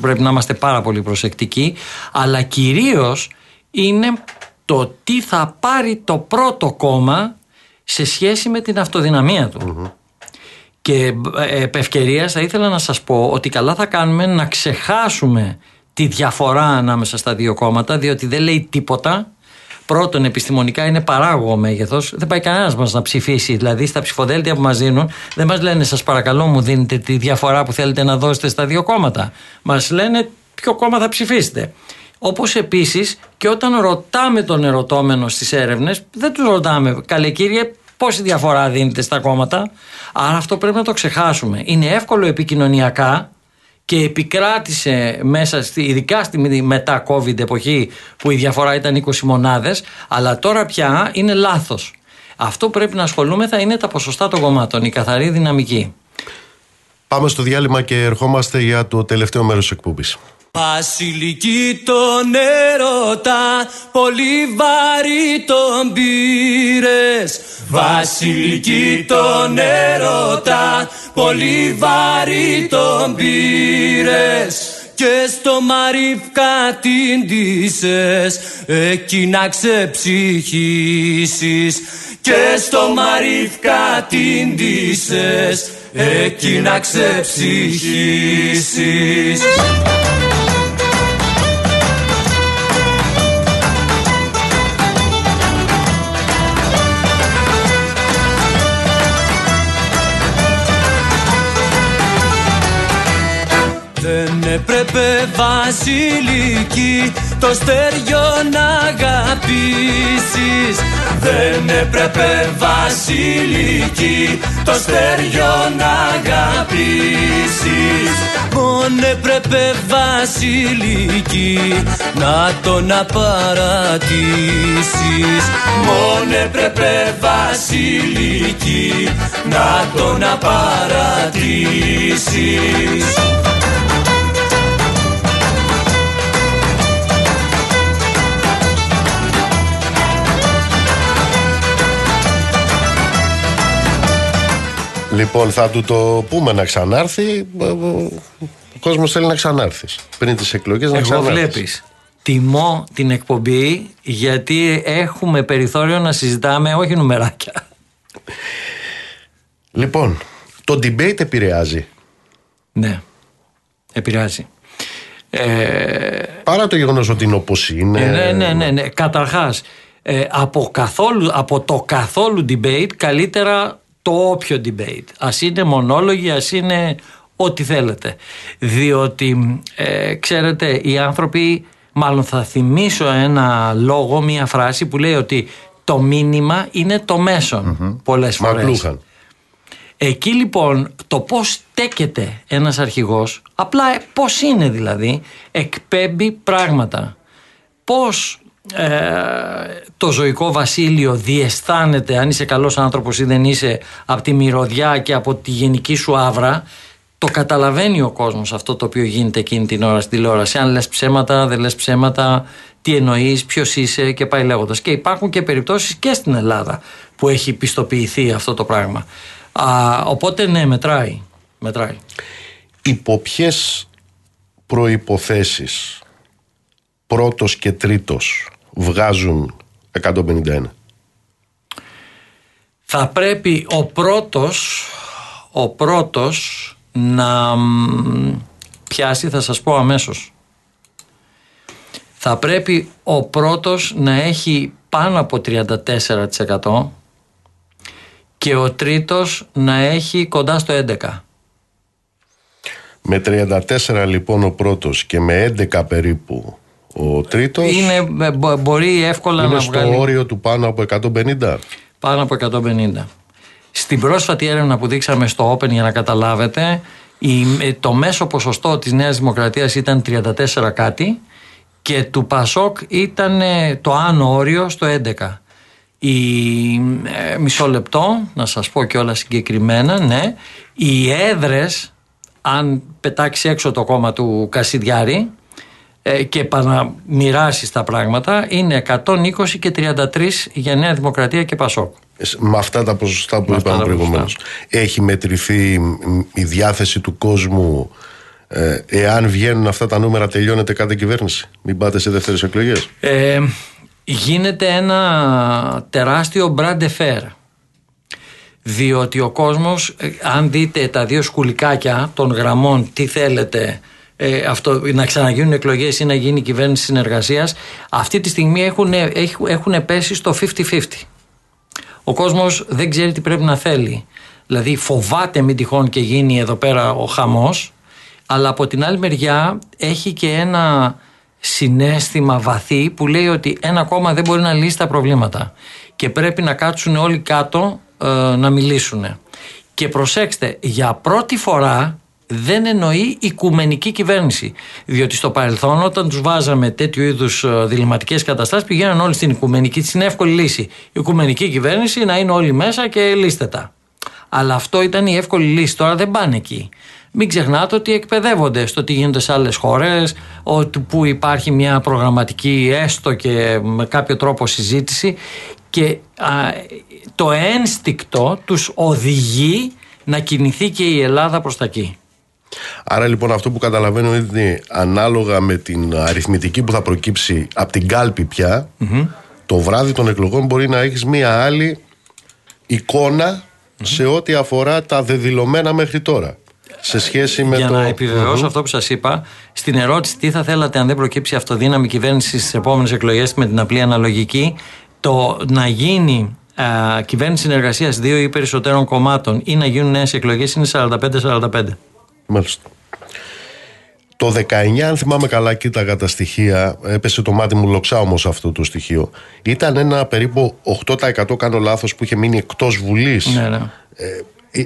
Πρέπει να είμαστε πάρα πολύ προσεκτικοί. Αλλά κυρίως είναι το τι θα πάρει το πρώτο κόμμα σε σχέση με την αυτοδυναμία του. Και επ' ευκαιρίας θα ήθελα να σας πω ότι καλά θα κάνουμε να ξεχάσουμε τη διαφορά ανάμεσα στα δύο κόμματα, διότι δεν λέει τίποτα. Πρώτον, επιστημονικά είναι παράγωγο μέγεθος. Δεν πάει κανένας μας να ψηφίσει. Δηλαδή, στα ψηφοδέλτια που μας δίνουν, δεν μας λένε «Σας παρακαλώ, μου δίνετε τη διαφορά που θέλετε να δώσετε στα δύο κόμματα». Μας λένε ποιο κόμμα θα ψηφίσετε. Όπως επίσης και όταν ρωτάμε τον ερωτώμενο στις έρευνες, δεν τους ρωτάμε «Καλέ κύριε, πόση διαφορά δίνετε στα κόμματα». Άρα αυτό πρέπει να το ξεχάσουμε. Είναι εύκολο επικοινωνιακά και επικράτησε μέσα, ειδικά στη μετά-COVID εποχή που η διαφορά ήταν 20 μονάδες, αλλά τώρα πια είναι λάθος. Αυτό πρέπει να ασχολούμεθα είναι τα ποσοστά των κομμάτων, η καθαρή δυναμική. Πάμε στο διάλειμμα και ερχόμαστε για το τελευταίο μέρος της εκπομπής. Βασιλική τον έρωτα, πολύ βαρύ τον πήρες. Βασιλική τον έρωτα, πολύ βαρύ τον πήρες. Και στο Μαρίφκα την ντύσες, εκεί να ξεψυχήσεις. Και στο Μαρίφκα την ντύσες, εκεί να ξεψυχήσεις. Δεν έπρεπε βασιλική το στέριο να αγαπήσεις. Δεν έπρεπε βασιλική το στέριο να αγαπήσεις. Μόνο έπρεπε βασιλική να τον απαρατήσεις. Μόνο έπρεπε βασιλική να τον απαρατήσεις. Λοιπόν, θα του το πούμε να ξανάρθει. Ο κόσμος θέλει να ξανάρθεις πριν τις εκλογές. Να ξανάρθεις. Εγώ βλέπεις, τιμώ την εκπομπή, γιατί έχουμε περιθώριο να συζητάμε, όχι νουμεράκια. Λοιπόν, το debate επηρεάζει. Ναι, επηρεάζει. Παρά το γεγονός ότι είναι όπως είναι. Ναι. Καταρχάς, από το καθόλου debate καλύτερα το όποιο debate, ας είναι μονόλογοι, ας είναι ό,τι θέλετε, διότι ξέρετε, οι άνθρωποι, μάλλον θα θυμίσω ένα λόγο, μια φράση που λέει ότι το μήνυμα είναι το μέσον πολλές φορές. Εκεί λοιπόν το πώς στέκεται ένας αρχηγός, απλά πώς είναι δηλαδή, εκπέμπει πράγματα. Πώς το ζωικό βασίλειο διαισθάνεται αν είσαι καλός άνθρωπος ή δεν είσαι, από τη μυρωδιά και από τη γενική σου άβρα. Το καταλαβαίνει ο κόσμος αυτό το οποίο γίνεται εκείνη την ώρα στην τηλεόραση. Αν λες ψέματα, δεν λες ψέματα, τι εννοείς, ποιος είσαι και πάει λέγοντας. Και υπάρχουν και περιπτώσεις και στην Ελλάδα που έχει πιστοποιηθεί αυτό το πράγμα. Οπότε ναι, μετράει. Υπό ποιες προϋποθέσεις πρώτος και τρίτος βγάζουν 151? Θα πρέπει ο πρώτος να πιάσει, θα σας πω αμέσως. Θα πρέπει ο πρώτος να έχει πάνω από 34% και ο τρίτος να έχει κοντά στο 11%. Με 34 λοιπόν ο πρώτος και με 11 περίπου ο τρίτος, είναι, μπορεί εύκολα να βγάλει. Είναι στο όριο του πάνω από 150. Πάνω από 150. Στην πρόσφατη έρευνα που δείξαμε στο Open, για να καταλάβετε, το μέσο ποσοστό της Νέας Δημοκρατίας ήταν 34 κάτι και του ΠΑΣΟΚ ήταν το άνω όριο στο 11. Μισό λεπτό, να σας πω και όλα συγκεκριμένα, ναι. Οι έδρες, αν πετάξει έξω το κόμμα του Κασιδιάρη και επαναμοιράσεις τα πράγματα, είναι 120 και 33 για Νέα Δημοκρατία και ΠΑΣΟΚ. Με αυτά τα ποσοστά που είπαμε προηγουμένως, έχει μετρηθεί η διάθεση του κόσμου? Εάν βγαίνουν αυτά τα νούμερα, τελειώνεται κάθε κυβέρνηση, μην πάτε σε δεύτερες εκλογές. Γίνεται ένα τεράστιο brand affair, διότι ο κόσμος, αν δείτε τα δύο σκουλικάκια των γραμμών, τι θέλετε, αυτό, να ξαναγίνουν εκλογές ή να γίνει κυβέρνηση συνεργασίας, αυτή τη στιγμή έχουν πέσει στο 50-50. Ο κόσμος δεν ξέρει τι πρέπει να θέλει. Δηλαδή φοβάται μην τυχόν και γίνει εδώ πέρα ο χαμός, αλλά από την άλλη μεριά έχει και ένα συναίσθημα βαθύ που λέει ότι ένα κόμμα δεν μπορεί να λύσει τα προβλήματα και πρέπει να κάτσουν όλοι κάτω να μιλήσουν. Και προσέξτε, για πρώτη φορά δεν εννοεί οικουμενική κυβέρνηση, διότι στο παρελθόν όταν τους βάζαμε τέτοιου είδους διλημματικές καταστάσεις πηγαίναν όλοι στην οικουμενική, στην εύκολη λύση. Η οικουμενική κυβέρνηση να είναι όλοι μέσα και λύστε τα. Αλλά αυτό ήταν η εύκολη λύση, τώρα δεν πάνε εκεί. Μην ξεχνάτε ότι εκπαιδεύονται στο τι γίνεται σε άλλες χώρες, ότι που υπάρχει μια προγραμματική έστω και με κάποιο τρόπο συζήτηση και το ένστικτο τους οδηγεί να κινηθεί και η Ελλάδα προς τα εκεί. Άρα λοιπόν αυτό που καταλαβαίνω είναι ανάλογα με την αριθμητική που θα προκύψει από την κάλπη πια, το βράδυ των εκλογών μπορεί να έχεις μία άλλη εικόνα σε ό,τι αφορά τα δεδηλωμένα μέχρι τώρα. Σε σχέση με για να επιβεβαιώσω αυτό που σας είπα, στην ερώτηση τι θα θέλατε αν δεν προκύψει αυτοδύναμη κυβέρνηση στις επόμενες εκλογές, με την απλή αναλογική, το να γίνει κυβέρνηση συνεργασίας δύο ή περισσότερων κομμάτων ή να γίνουν νέες εκλογές είναι 45-45. Μάλιστα. Το 19, αν θυμάμαι καλά, κοίταγα τα στοιχεία, έπεσε το μάτι μου λοξά όμως αυτό το στοιχείο. Ήταν ένα περίπου 8%, κάνω λάθος, που είχε μείνει εκτός Βουλής. Ναι.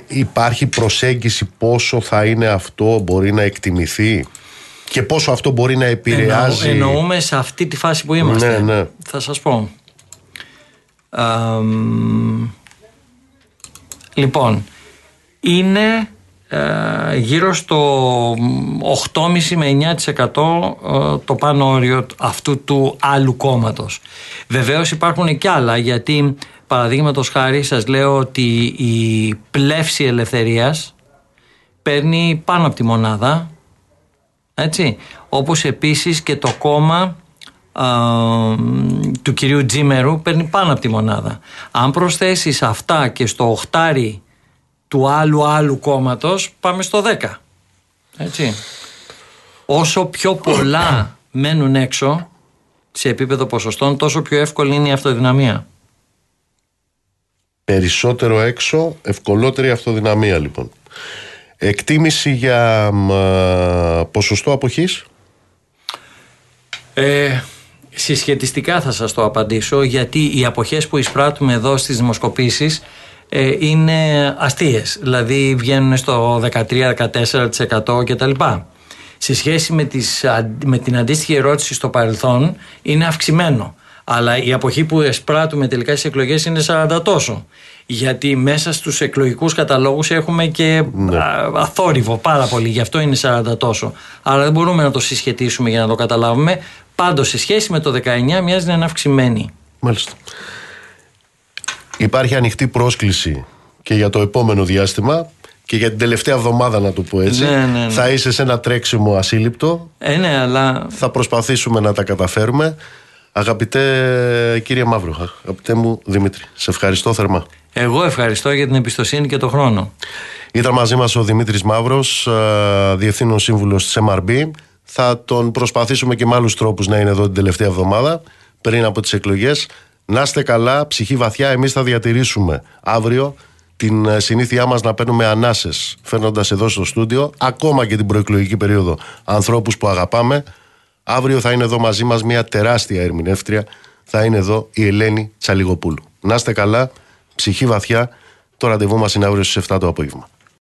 Υπάρχει προσέγγιση πόσο θα είναι αυτό, μπορεί να εκτιμηθεί και πόσο αυτό μπορεί να επηρεάζει? Εννοούμε σε αυτή τη φάση που είμαστε. Ναι. Θα σας πω. Λοιπόν, είναι γύρω στο 8,5 με 9% το πάνω όριο αυτού του άλλου κόμματος. Βεβαίως υπάρχουν και άλλα, γιατί παραδείγματος χάρη σας λέω ότι η Πλεύση Ελευθερίας παίρνει πάνω από τη μονάδα, έτσι, όπως επίσης και το κόμμα του κυρίου Τζήμερου παίρνει πάνω από τη μονάδα. Αν προσθέσεις αυτά και στο οχτάρι του άλλου κόμματος, πάμε στο 10, έτσι. Όσο πιο πολλά μένουν έξω σε επίπεδο ποσοστών, τόσο πιο εύκολη είναι η αυτοδυναμία. Περισσότερο έξω, ευκολότερη αυτοδυναμία λοιπόν. Εκτίμηση για ποσοστό αποχής? Συσχετιστικά θα σας το απαντήσω, γιατί οι αποχές που εισπράττουμε εδώ στις δημοσκοπήσεις είναι αστείες, δηλαδή βγαίνουν στο 13-14% κτλ. Σε σχέση με την αντίστοιχη ερώτηση στο παρελθόν είναι αυξημένο, αλλά η αποχή που εσπράττουμε τελικά στις εκλογές είναι 40 τόσο. Γιατί μέσα στους εκλογικούς καταλόγους έχουμε και αθόρυβο πάρα πολύ, γι' αυτό είναι 40 τόσο. Άρα δεν μπορούμε να το συσχετίσουμε για να το καταλάβουμε. Πάντως σε σχέση με το 19 μοιάζει να είναι αυξημένη. Μάλιστα. Υπάρχει ανοιχτή πρόσκληση και για το επόμενο διάστημα και για την τελευταία εβδομάδα, να το πω έτσι. Ναι. Θα είσαι σε ένα τρέξιμο ασύλληπτο. Ναι, αλλά... Θα προσπαθήσουμε να τα καταφέρουμε. Αγαπητέ κύριε Μαύρο, αγαπητέ μου Δημήτρη, σε ευχαριστώ θερμά. Εγώ ευχαριστώ για την εμπιστοσύνη και τον χρόνο. Ήταν μαζί μας ο Δημήτρης Μαύρος, Διευθύνων Σύμβουλος της MRB. Θα τον προσπαθήσουμε και με άλλους τρόπους να είναι εδώ την τελευταία εβδομάδα, πριν από τις εκλογές. Να είστε καλά, ψυχή βαθιά, εμείς θα διατηρήσουμε αύριο την συνήθειά μας να παίρνουμε ανάσες, φέρνοντας εδώ στο στούντιο, ακόμα και την προεκλογική περίοδο, ανθρώπους που αγαπάμε. Αύριο θα είναι εδώ μαζί μας μια τεράστια ερμηνεύτρια, θα είναι εδώ η Ελένη Τσαλιγοπούλου. Να είστε καλά, ψυχή βαθιά, το ραντεβού μας είναι αύριο στις 7 το απόγευμα.